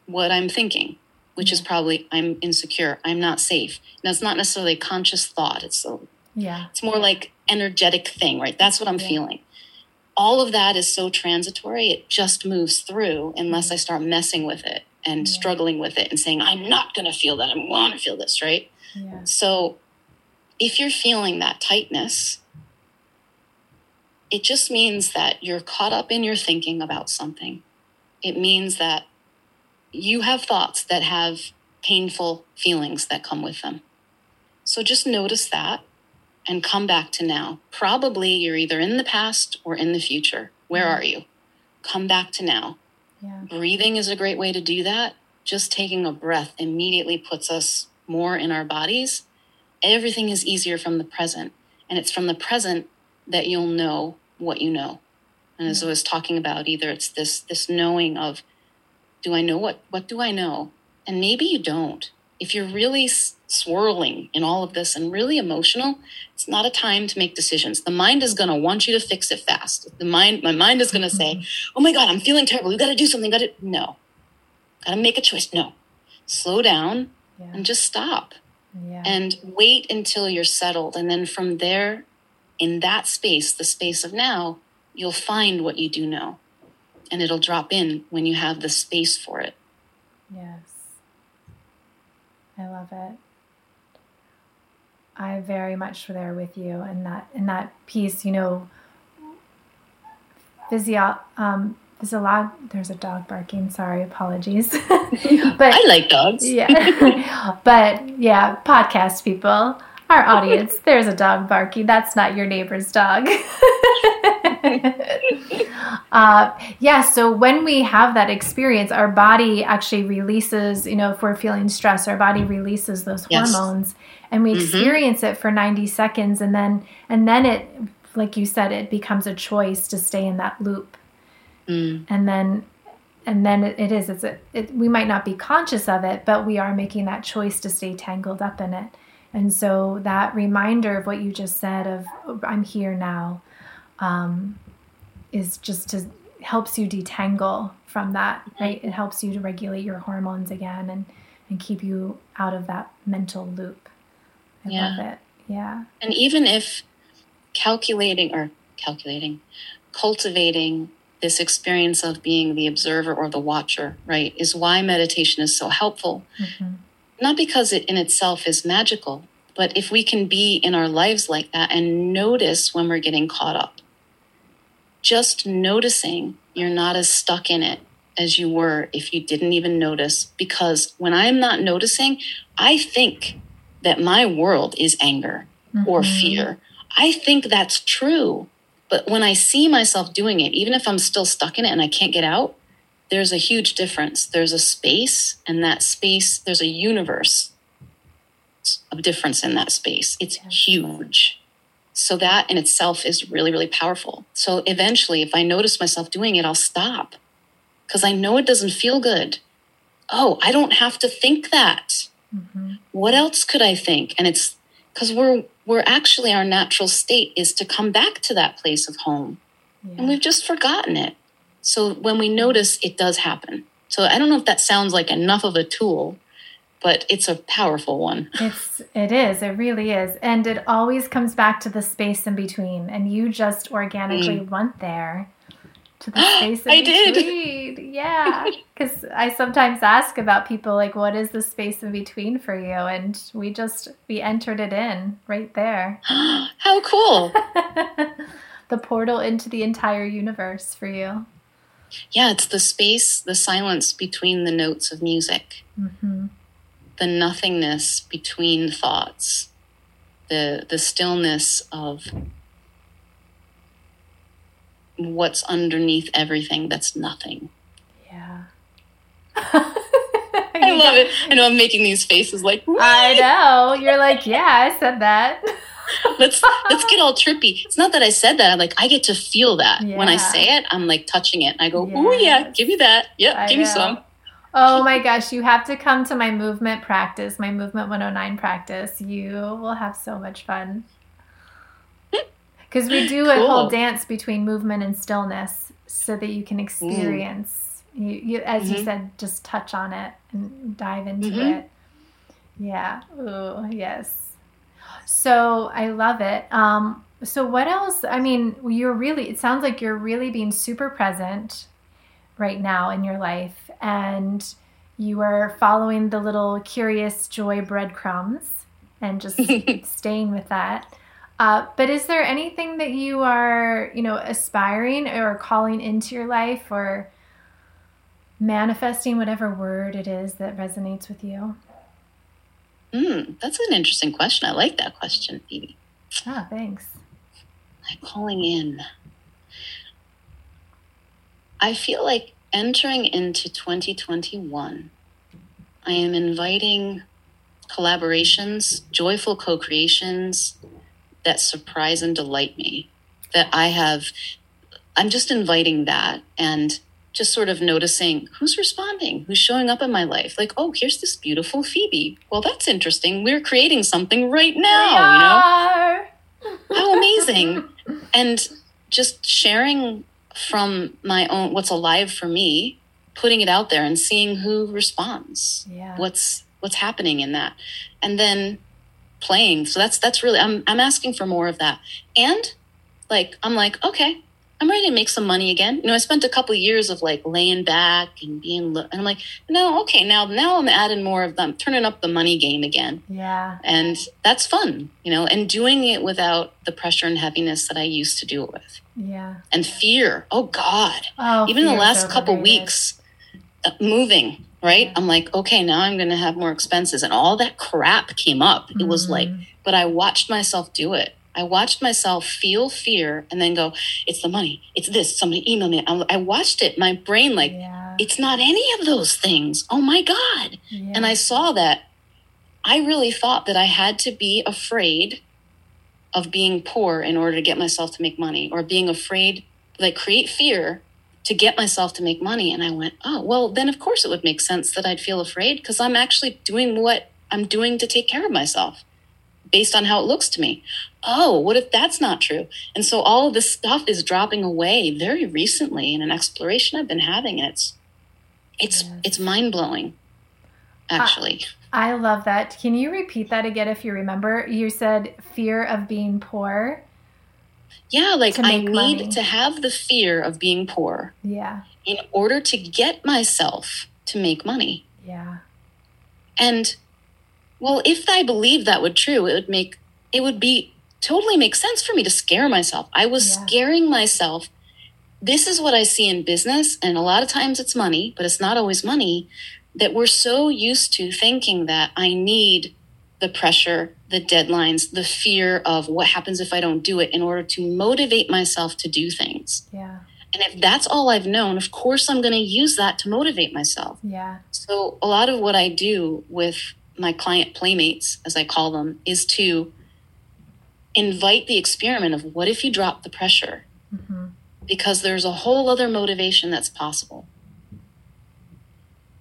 what I'm thinking, which yeah. is probably I'm insecure, I'm not safe. Now, it's not necessarily a conscious thought. It's a, yeah. It's more yeah. like energetic thing, right? That's what I'm yeah. feeling. All of that is so transitory. It just moves through unless I start messing with it and yeah. struggling with it and saying, I'm not going to feel that. I want to feel this, right? Yeah. So if you're feeling that tightness, it just means that you're caught up in your thinking about something. It means that you have thoughts that have painful feelings that come with them. So just notice that and come back to now. Probably you're either in the past or in the future. Where yeah. are you? Come back to now. Yeah. Breathing is a great way to do that. Just taking a breath immediately puts us more in our bodies. Everything is easier from the present. And it's from the present that you'll know what you know. And as yeah. I was talking about, either it's this, this knowing of, do I know what, what do I know? And maybe you don't. If you're really s- swirling in all of this and really emotional, it's not a time to make decisions. The mind is going to want you to fix it fast. The mind, my mind is going to say, oh my God, I'm feeling terrible. You got to do something. Got to, no, got to make a choice. No, slow down yeah. and just stop yeah. and wait until you're settled. And then from there, in that space, the space of now, you'll find what you do know. And it'll drop in when you have the space for it. Yes. I love it. I very much were there with you in that, in that piece, you know, physio, um, physio, there's a dog barking. Sorry. Apologies. But I like dogs. yeah. But yeah, podcast people, our audience, there's a dog barking. That's not your neighbor's dog. uh, yeah. So when we have that experience, our body actually releases, you know, if we're feeling stress, our body releases those yes. hormones and we mm-hmm. experience it for ninety seconds. And then, and then it, like you said, it becomes a choice to stay in that loop. Mm. And then, and then it, it is, it's, a, it, we might not be conscious of it, but we are making that choice to stay tangled up in it. And so that reminder of what you just said of I'm here now, um, is just to helps you detangle from that, right? It helps you to regulate your hormones again and, and keep you out of that mental loop. I yeah. love it. Yeah. And even if calculating or calculating, cultivating this experience of being the observer or the watcher, right, is why meditation is so helpful. Mm-hmm. not because it in itself is magical, but if we can be in our lives like that and notice when we're getting caught up, just noticing, you're not as stuck in it as you were if you didn't even notice. Because when I'm not noticing, I think that my world is anger mm-hmm. or fear. I think that's true. But when I see myself doing it, even if I'm still stuck in it and I can't get out, there's a huge difference. There's a space, and that space, there's a universe of difference in that space. It's huge. So that in itself is really, really powerful. So eventually, if I notice myself doing it, I'll stop because I know it doesn't feel good. Oh, I don't have to think that. Mm-hmm. What else could I think? And it's because we're we're actually, our natural state is to come back to that place of home. Yeah. And we've just forgotten it. So when we notice, it does happen. So I don't know if that sounds like enough of a tool, but it's a powerful one. It's, it is. It really is. And it always comes back to the space in between. And you just organically mm. went there to the space in I between. Did. Yeah. Because I sometimes ask about people, like, what is the space in between for you? And we just, we entered it in right there. How cool. The portal into the entire universe for you. Yeah, it's the space, the silence between the notes of music. Mm-hmm. The nothingness between thoughts, the the stillness of what's underneath everything that's nothing. Yeah. I love it. I know I'm making these faces like, what? I know. You're like, yeah, I said that. let's let's get all trippy. It's not that I said that. I'm like, I get to feel that. Yeah. When I say it, I'm like touching it. And I go, yes. Oh, yeah, give me that. Yeah, give know. me some. Oh my gosh, you have to come to my movement practice, my Movement one oh nine practice. You will have so much fun. Because we do cool. a whole dance between movement and stillness so that you can experience, mm. you, you, as mm-hmm. you said, just touch on it and dive into mm-hmm. it. Yeah. Ooh, yes. So I love it. Um, so what else? I mean, you're really, it sounds like you're really being super present right now in your life, and you are following the little curious joy breadcrumbs and just staying with that. Uh, but is there anything that you are, you know, aspiring or calling into your life or manifesting, whatever word it is that resonates with you? Mm, that's an interesting question. I like that question, Phoebe. Ah, thanks. Like calling in. I feel like entering into twenty twenty-one, I am inviting collaborations, joyful co-creations that surprise and delight me, that I have, I'm just inviting that and just sort of noticing who's responding, who's showing up in my life. Like, oh, here's this beautiful Phoebe. Well, that's interesting. We're creating something right now, you know? How amazing. And just sharing from my own, what's alive for me, putting it out there and seeing who responds. Yeah. What's what's happening in that, and then playing. So that's that's really, I'm I'm asking for more of that. And like I'm like, okay, I'm ready to make some money again. You know, I spent a couple of years of like laying back and being, and I'm like, no, okay, now now I'm adding more of them, turning up the money game again. Yeah, and that's fun, you know, and doing it without the pressure and heaviness that I used to deal with. Yeah. And fear. Oh, God. Oh, even the last couple weeks uh, moving, right? Yeah. I'm like, okay, now I'm going to have more expenses. And all that crap came up. Mm-hmm. It was like, but I watched myself do it. I watched myself feel fear and then go, it's the money. It's this. Somebody emailed me. I, I watched it. My brain like, yeah. It's not any of those things. Oh, my God. Yeah. And I saw that. I really thought that I had to be afraid of being poor in order to get myself to make money, or being afraid, like create fear to get myself to make money. And I went, oh, well, then of course it would make sense that I'd feel afraid, because I'm actually doing what I'm doing to take care of myself based on how it looks to me. Oh, what if that's not true? And so all of this stuff is dropping away very recently in an exploration I've been having. And it's, it's, yes. it's mind blowing, actually. Ah. I love that. Can you repeat that again if you remember? You said fear of being poor. Yeah, like I need money. To have the fear of being poor. Yeah. In order to get myself to make money. Yeah. And well, if I believed that were true, it would make, it would be totally make sense for me to scare myself. I was yeah. scaring myself. This is what I see in business. And a lot of times it's money, but it's not always money, that we're so used to thinking that I need the pressure, the deadlines, the fear of what happens if I don't do it in order to motivate myself to do things. Yeah. And if that's all I've known, of course, I'm going to use that to motivate myself. Yeah. So a lot of what I do with my client playmates, as I call them, is to invite the experiment of what if you drop the pressure? Mm-hmm. Because there's a whole other motivation that's possible.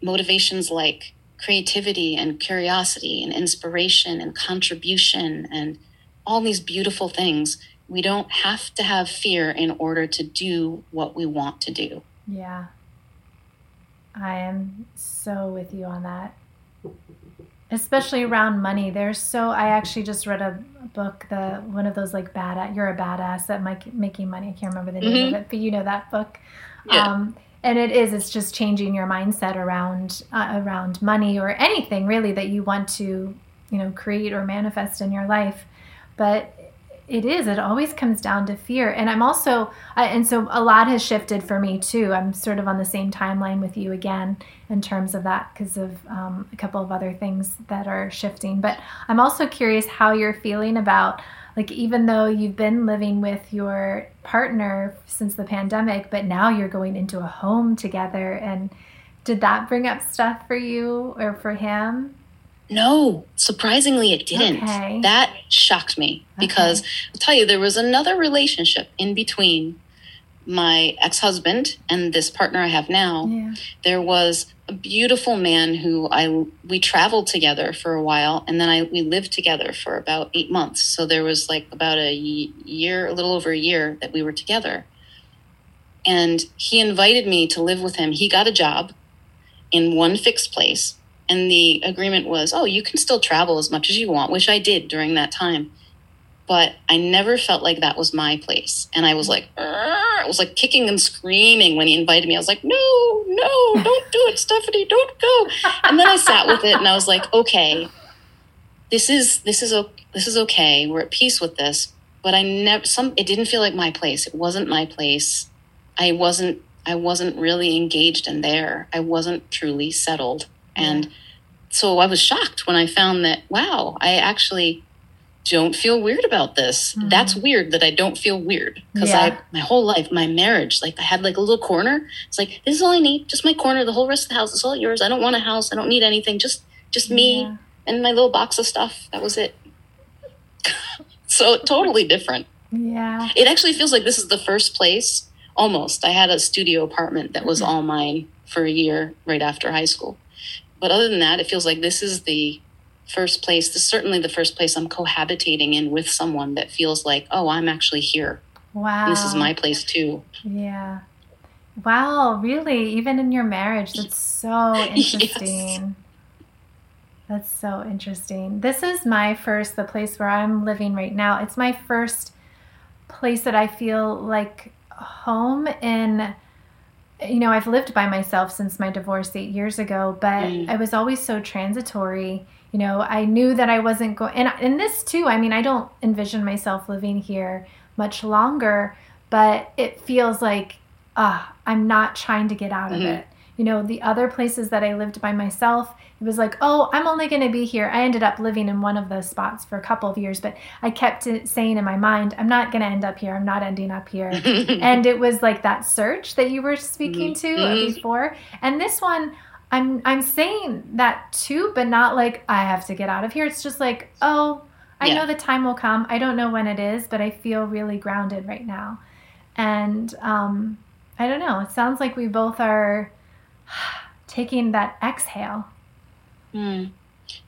Motivations like creativity and curiosity and inspiration and contribution and all these beautiful things. We don't have to have fear in order to do what we want to do. Yeah. I am so with you on that. Especially around money. There's so, I actually just read a book, the one of those like badass, You're a Badass, that Mike, Making Money. I can't remember the name mm-hmm. of it, but you know that book. Yeah. Um, and it is, it's just changing your mindset around, uh, around money or anything really that you want to, you know, create or manifest in your life. But it is. It always comes down to fear. And I'm also, uh, and so a lot has shifted for me too. I'm sort of on the same timeline with you again in terms of that because of um, a couple of other things that are shifting. But I'm also curious how you're feeling about, like, even though you've been living with your partner since the pandemic, but now you're going into a home together. And did that bring up stuff for you or for him? No, surprisingly, it didn't. Okay. That shocked me because okay. I'll tell you, there was another relationship in between my ex-husband and this partner I have now. Yeah. There was a beautiful man who I we traveled together for a while, and then I we lived together for about eight months. So there was like about a year, a little over a year that we were together. And he invited me to live with him. He got a job in one fixed place. And the agreement was, oh, you can still travel as much as you want, which I did during that time. But I never felt like that was my place. And I was like, I was like kicking and screaming when he invited me. I was like, no, no, don't do it, Stephanie, don't go. And then I sat with it and I was like, okay, this is, this is, this is okay. We're at peace with this. But I never, some, it didn't feel like my place. It wasn't my place. I wasn't, I wasn't really engaged in there. I wasn't truly settled. And so I was shocked when I found that, wow, I actually don't feel weird about this. Mm-hmm. That's weird that I don't feel weird because yeah. I, my whole life, my marriage, like I had like a little corner. It's like, this is all I need. Just my corner. The whole rest of the house is all yours. I don't want a house. I don't need anything. Just, just me yeah. and my little box of stuff. That was it. So totally different. Yeah. It actually feels like this is the first place almost. I had a studio apartment that was mm-hmm. all mine for a year right after high school. But other than that, it feels like this is the first place, this is certainly the first place I'm cohabitating in with someone that feels like, oh, I'm actually here. Wow. This is my place too. Yeah. Wow. Really? Even in your marriage? That's so interesting. Yes. That's so interesting. This is my first, the place where I'm living right now. It's my first place that I feel like home in. You know, I've lived by myself since my divorce eight years ago, but mm. I was always so transitory. You know, I knew that I wasn't going, and in this too, I mean, I don't envision myself living here much longer, but it feels like, ah, uh, I'm not trying to get out mm-hmm. of it. You know, the other places that I lived by myself, it was like, oh, I'm only going to be here. I ended up living in one of those spots for a couple of years, but I kept saying in my mind, I'm not going to end up here. I'm not ending up here. And it was like that search that you were speaking to before. And this one, I'm I'm saying that too, but not like I have to get out of here. It's just like, oh, I yeah. know the time will come. I don't know when it is, but I feel really grounded right now. And um, I don't know. It sounds like we both are taking that exhale. Mm.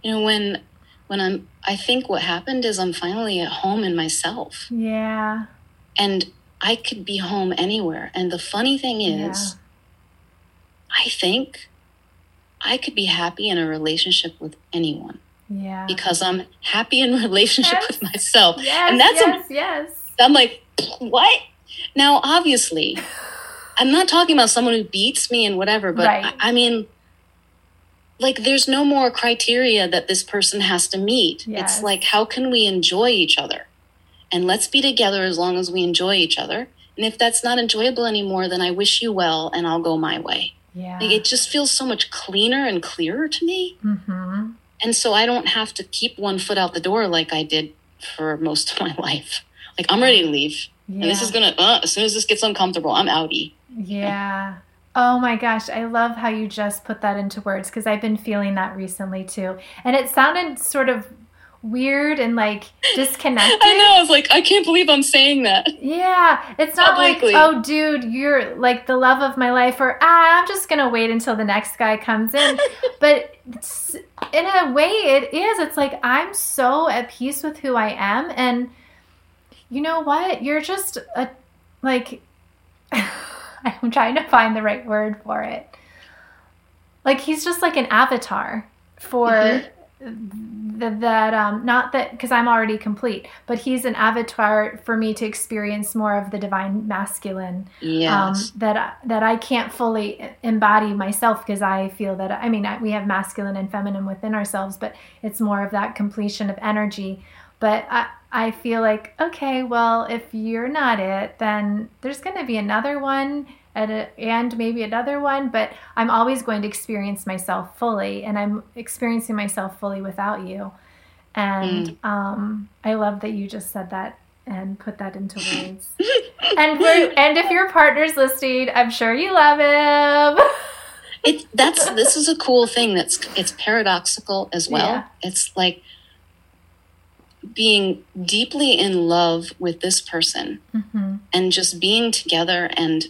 You know, when when I'm, I think what happened is I'm finally at home in myself. Yeah. And I could be home anywhere. And the funny thing is, yeah. I think I could be happy in a relationship with anyone. Yeah. Because I'm happy in a relationship yes. with myself. Yes, and that's yes, a, yes. I'm like, what? Now, obviously, I'm not talking about someone who beats me and whatever, but right. I, I mean... like, there's no more criteria that this person has to meet. Yes. It's like, how can we enjoy each other? And let's be together as long as we enjoy each other. And if that's not enjoyable anymore, then I wish you well and I'll go my way. Yeah. Like, it just feels so much cleaner and clearer to me. Mm-hmm. And so I don't have to keep one foot out the door like I did for most of my life. Like, I'm ready to leave. Yeah. And this is going to, uh, as soon as this gets uncomfortable, I'm outie. Yeah. Oh my gosh. I love how you just put that into words, because I've been feeling that recently too. And it sounded sort of weird and like disconnected. I know. I was like, I can't believe I'm saying that. Yeah. It's not Publicly. Like, oh dude, you're like the love of my life, or ah, I'm just going to wait until the next guy comes in. But in a way it is. It's like, I'm so at peace with who I am. And you know what? You're just a, like, I'm trying to find the right word for it. Like, he's just like an avatar for mm-hmm. the, that, um, not that, because I'm already complete, but he's an avatar for me to experience more of the divine masculine. Yes. Um, that, that I can't fully embody myself, because I feel that, I mean, I, we have masculine and feminine within ourselves, but it's more of that completion of energy. But I, I feel like, okay, well, if you're not it, then there's going to be another one at a, and maybe another one, but I'm always going to experience myself fully, and I'm experiencing myself fully without you. And mm. um, I love that you just said that and put that into words. and we're, and if your partner's listening, I'm sure you love him. it, that's this is a cool thing. That's it's paradoxical as well. Yeah. It's like, being deeply in love with this person mm-hmm. and just being together, and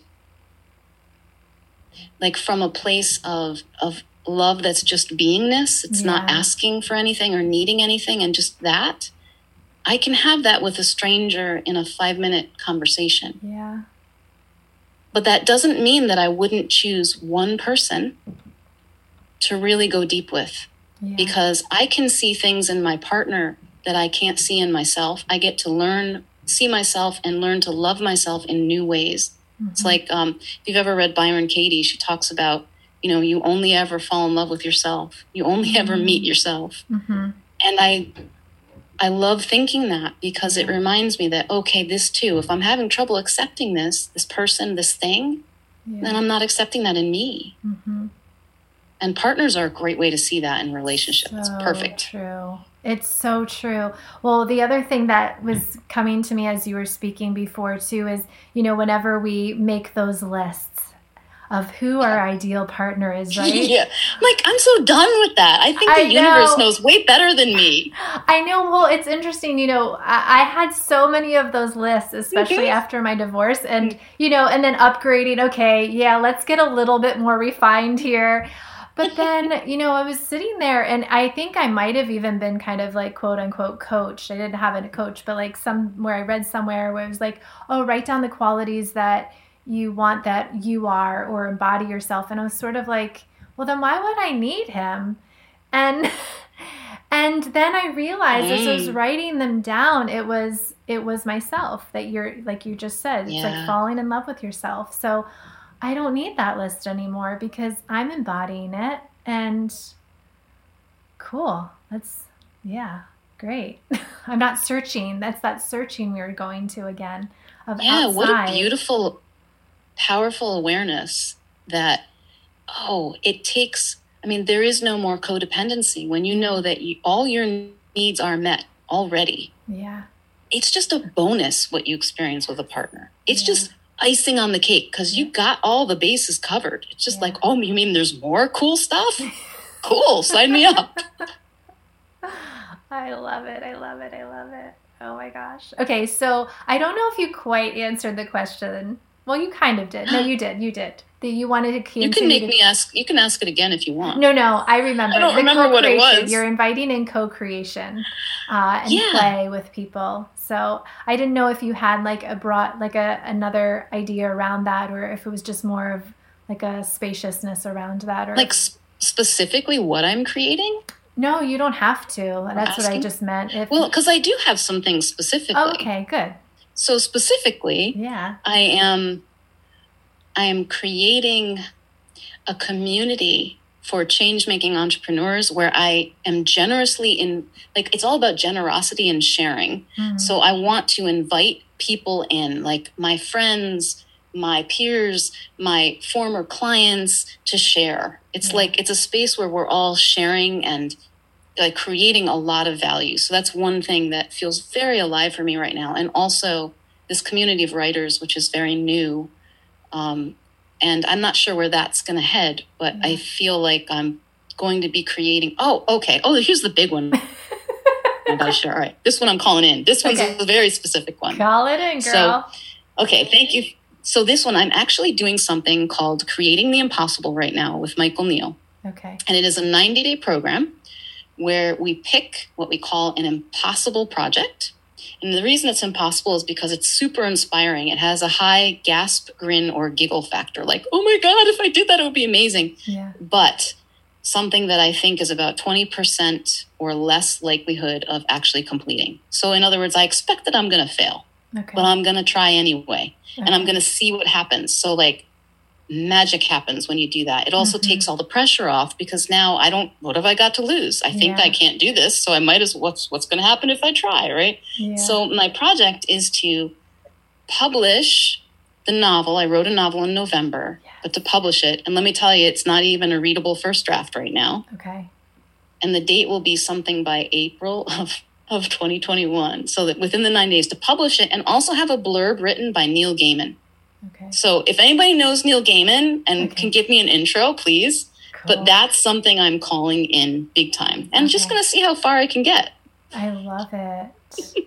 like from a place of of love that's just beingness, it's yeah. not asking for anything or needing anything, and just that I can have that with a stranger in a five minute conversation. Yeah. But that doesn't mean that I wouldn't choose one person to really go deep with yeah. because I can see things in my partner that I can't see in myself. I get to learn, see myself, and learn to love myself in new ways. Mm-hmm. It's like, um, if you've ever read Byron Katie, she talks about, you know, you only ever fall in love with yourself. You only mm-hmm. ever meet yourself. Mm-hmm. And I, I love thinking that, because it reminds me that, okay, this too, if I'm having trouble accepting this, this person, this thing, yeah. then I'm not accepting that in me. Mm-hmm. And partners are a great way to see that in relationships. So it's perfect. True. It's so true. Well, the other thing that was coming to me as you were speaking before too is, you know, whenever we make those lists of who our ideal partner is, right? Yeah. Like, I'm so done with that. I think the I universe know. knows way better than me. I know. Well, it's interesting. You know, I, I had so many of those lists, especially mm-hmm. after my divorce, and, you know, and then upgrading. Okay. Yeah. Let's get a little bit more refined here. But then, you know, I was sitting there, and I think I might have even been kind of like, quote unquote, coached. I didn't have a coach, but like somewhere I read somewhere where it was like, oh, write down the qualities that you want that you are, or embody yourself. And I was sort of like, well, then why would I need him? And and then I realized hey. as I was writing them down, it was it was myself that you're, like you just said, yeah. it's like falling in love with yourself. So I don't need that list anymore, because I'm embodying it, and cool. That's yeah, great. I'm not searching. That's that searching we were going to again. Of yeah, outside. What a beautiful, powerful awareness that, oh, it takes, I mean, there is no more codependency when you know that you, all your needs are met already. Yeah. It's just a bonus what you experience with a partner. It's yeah. just icing on the cake, because you got all the bases covered. It's just yeah. like, oh, you mean there's more cool stuff? Cool, sign me up. I love it. I love it. I love it. Oh my gosh. Okay, so I don't know if you quite answered the question. Well, you kind of did. No, you did. You did. That you wanted to continue. You can make to... me ask. You can ask it again if you want. No, no, I remember. I don't the remember what it was. You're inviting in co-creation uh, and yeah. play with people. So I didn't know if you had like a broad, like a another idea around that, or if it was just more of like a spaciousness around that, or like sp- specifically what I'm creating. No, you don't have to. We're That's asking? What I just meant. If... Well, because I do have some things specifically. Oh, okay, good. So specifically, yeah, I am. I am creating a community for change-making entrepreneurs where I am generously in, like, it's all about generosity and sharing. Mm-hmm. So I want to invite people in, like my friends, my peers, my former clients, to share. It's yeah. like, it's a space where we're all sharing and like creating a lot of value. So that's one thing that feels very alive for me right now. And also this community of writers, which is very new. Um, and I'm not sure where that's going to head, but mm-hmm. I feel like I'm going to be creating. Oh, okay. Oh, here's the big one. I'm about to share. All right. This one I'm calling in. This one's okay. a very specific one. Call it in, girl. So, okay. Thank you. So this one, I'm actually doing something called Creating the Impossible right now with Michael Neal. Okay. And it is a ninety-day program where we pick what we call an impossible project. And the reason it's impossible is because it's super inspiring. It has a high gasp, grin, or giggle factor. Like, oh my God, if I did that, it would be amazing. Yeah. But something that I think is about twenty percent or less likelihood of actually completing. So in other words, I expect that I'm going to fail. Okay. But I'm going to try anyway, okay. and I'm going to see what happens. So like magic happens when you do that. It also mm-hmm. takes all the pressure off, because now I don't, what have I got to lose? I think yeah. I can't do this. So I might as well, what's, what's going to happen if I try, right? Yeah. So my project is to publish the novel. I wrote a novel in November, yeah. but to publish it. And let me tell you, it's not even a readable first draft right now. Okay. And the date will be something by April of of twenty twenty-one, so that within the nine days to publish it, and also have a blurb written by Neil Gaiman. Okay. So if anybody knows Neil Gaiman and okay. can give me an intro, please. Cool. But that's something I'm calling in big time. And okay. just going to see how far I can get. I love it.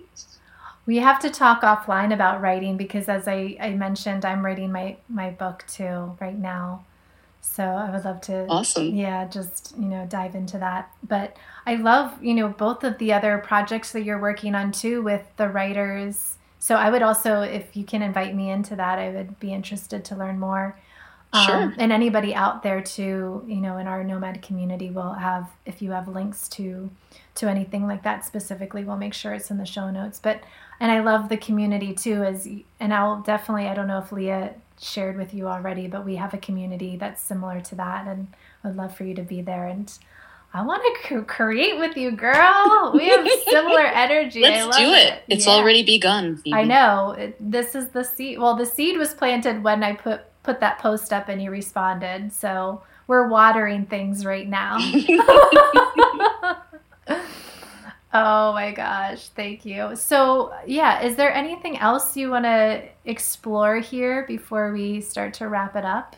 We have to talk offline about writing, because as I, I mentioned, I'm writing my, my book too right now. So I would love to, awesome. yeah, just, you know, dive into that. But I love, you know, both of the other projects that you're working on too with the writers. So I would also, if you can invite me into that, I would be interested to learn more. Sure. Um, and anybody out there too, you know, in our Nomad community will have, if you have links to, to anything like that specifically, we'll make sure it's in the show notes. But, and I love the community too, as, and I'll definitely, I don't know if Leah shared with you already, but we have a community that's similar to that, and I'd love for you to be there, and I want to create with you, girl. We have similar energy. Let's I love do it, it. It's yeah. already begun, Phoebe. I know, this is the seed. Well, the seed was planted when I put put that post up and you responded, so we're watering things right now. Oh my gosh, thank you. So yeah, is there anything else you want to explore here before we start to wrap it up?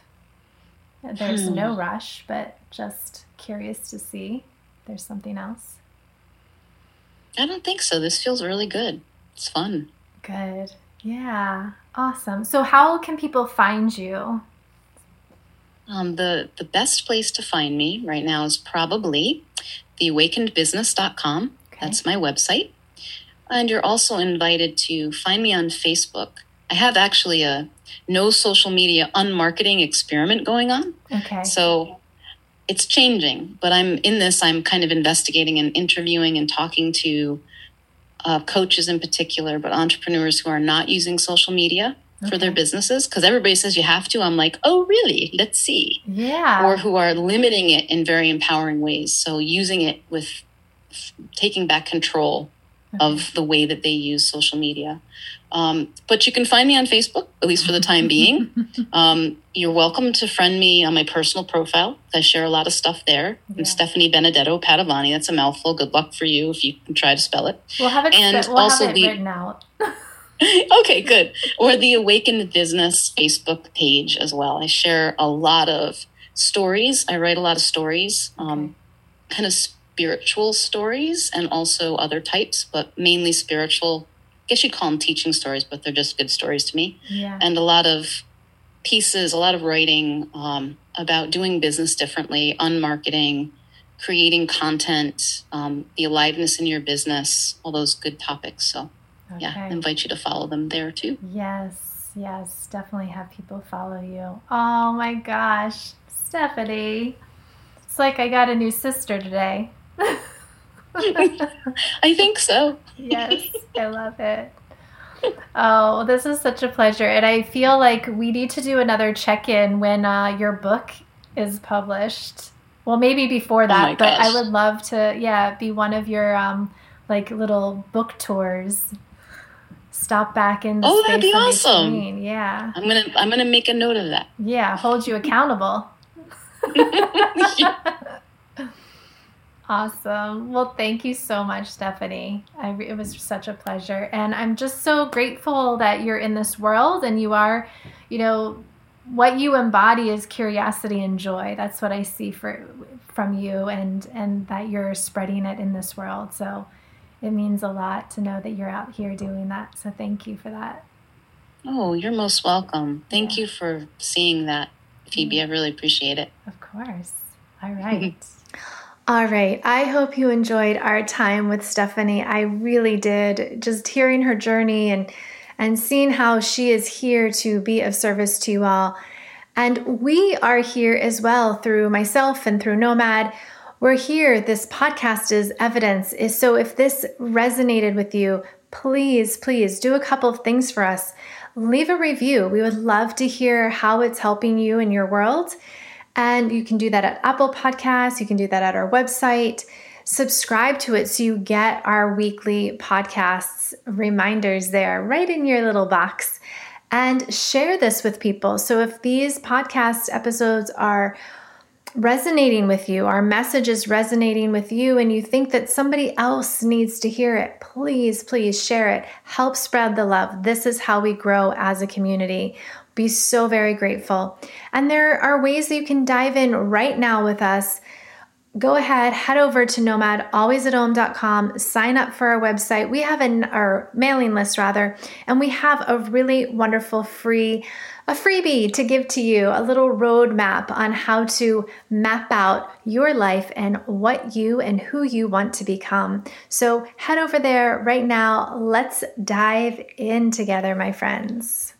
There's hmm. no rush, but just curious to see if there's something else. I don't think so. This feels really good. It's fun. Good. Yeah. Awesome. So how can people find you? Um, the, the best place to find me right now is probably the awakened business dot com. That's my website. And you're also invited to find me on Facebook. I have actually a no social media unmarketing experiment going on. Okay. So it's changing, but I'm in this, I'm kind of investigating and interviewing and talking to uh, coaches in particular, but entrepreneurs who are not using social media okay. for their businesses. Because everybody says you have to. I'm like, oh, really? Let's see. Yeah. Or who are limiting it in very empowering ways. So using it with taking back control okay. of the way that they use social media. Um, but you can find me on Facebook, at least for the time being. Um, you're welcome to friend me on my personal profile. I share a lot of stuff there. Yeah. I'm Stephanie Benedetto Padovani. That's a mouthful. Good luck for you if you can try to spell it. We'll have it, and spe- we'll also have it written the- out. Okay, good. Or the Awakened Business Facebook page as well. I share a lot of stories. I write a lot of stories, um, okay. kind of sp- spiritual stories, and also other types, but mainly spiritual. I guess you'd call them teaching stories, but they're just good stories to me. Yeah. And a lot of pieces, a lot of writing um, about doing business differently, unmarketing, creating content, um, the aliveness in your business, all those good topics. So okay. yeah, I invite you to follow them there too. Yes, yes, definitely have people follow you. Oh my gosh, Stephanie. It's like I got a new sister today. I think so. Yes, I love it. Oh, this is such a pleasure. And I feel like we need to do another check-in when uh, your book is published. Well, maybe before that, oh but gosh. I would love to, yeah, be one of your um, like little book tours. Stop back in the oh, space. Oh, that'd be awesome. Between. Yeah. I'm going to I'm going to make a note of that. Yeah, hold you accountable. Awesome. Well, thank you so much, Stephanie. I re- it was such a pleasure, and I'm just so grateful that you're in this world, and you are, you know, what you embody is curiosity and joy. That's what I see for from you, and and that you're spreading it in this world. So it means a lot to know that you're out here doing that. So thank you for that. Oh, you're most welcome. Thank yeah. you for seeing that, Phoebe. I really appreciate it. Of course. All right. All right. I hope you enjoyed our time with Stephanie. I really did. Just hearing her journey and, and seeing how she is here to be of service to you all. And we are here as well through myself and through Nomad. We're here. This podcast is evidence. So if this resonated with you, please, please do a couple of things for us. Leave a review. We would love to hear how it's helping you in your world. And you can do that at Apple Podcasts. You can do that at our website. Subscribe to it so you get our weekly podcasts reminders there right in your little box. And share this with people. So if these podcast episodes are resonating with you, our message is resonating with you, and you think that somebody else needs to hear it, please, please share it. Help spread the love. This is how we grow as a community. Be so very grateful. And there are ways that you can dive in right now with us. Go ahead, head over to nomad always at home dot com, sign up for our website. We have an our mailing list rather, and we have a really wonderful free, a freebie to give to you, a little roadmap on how to map out your life and what you and who you want to become. So head over there right now. Let's dive in together, my friends.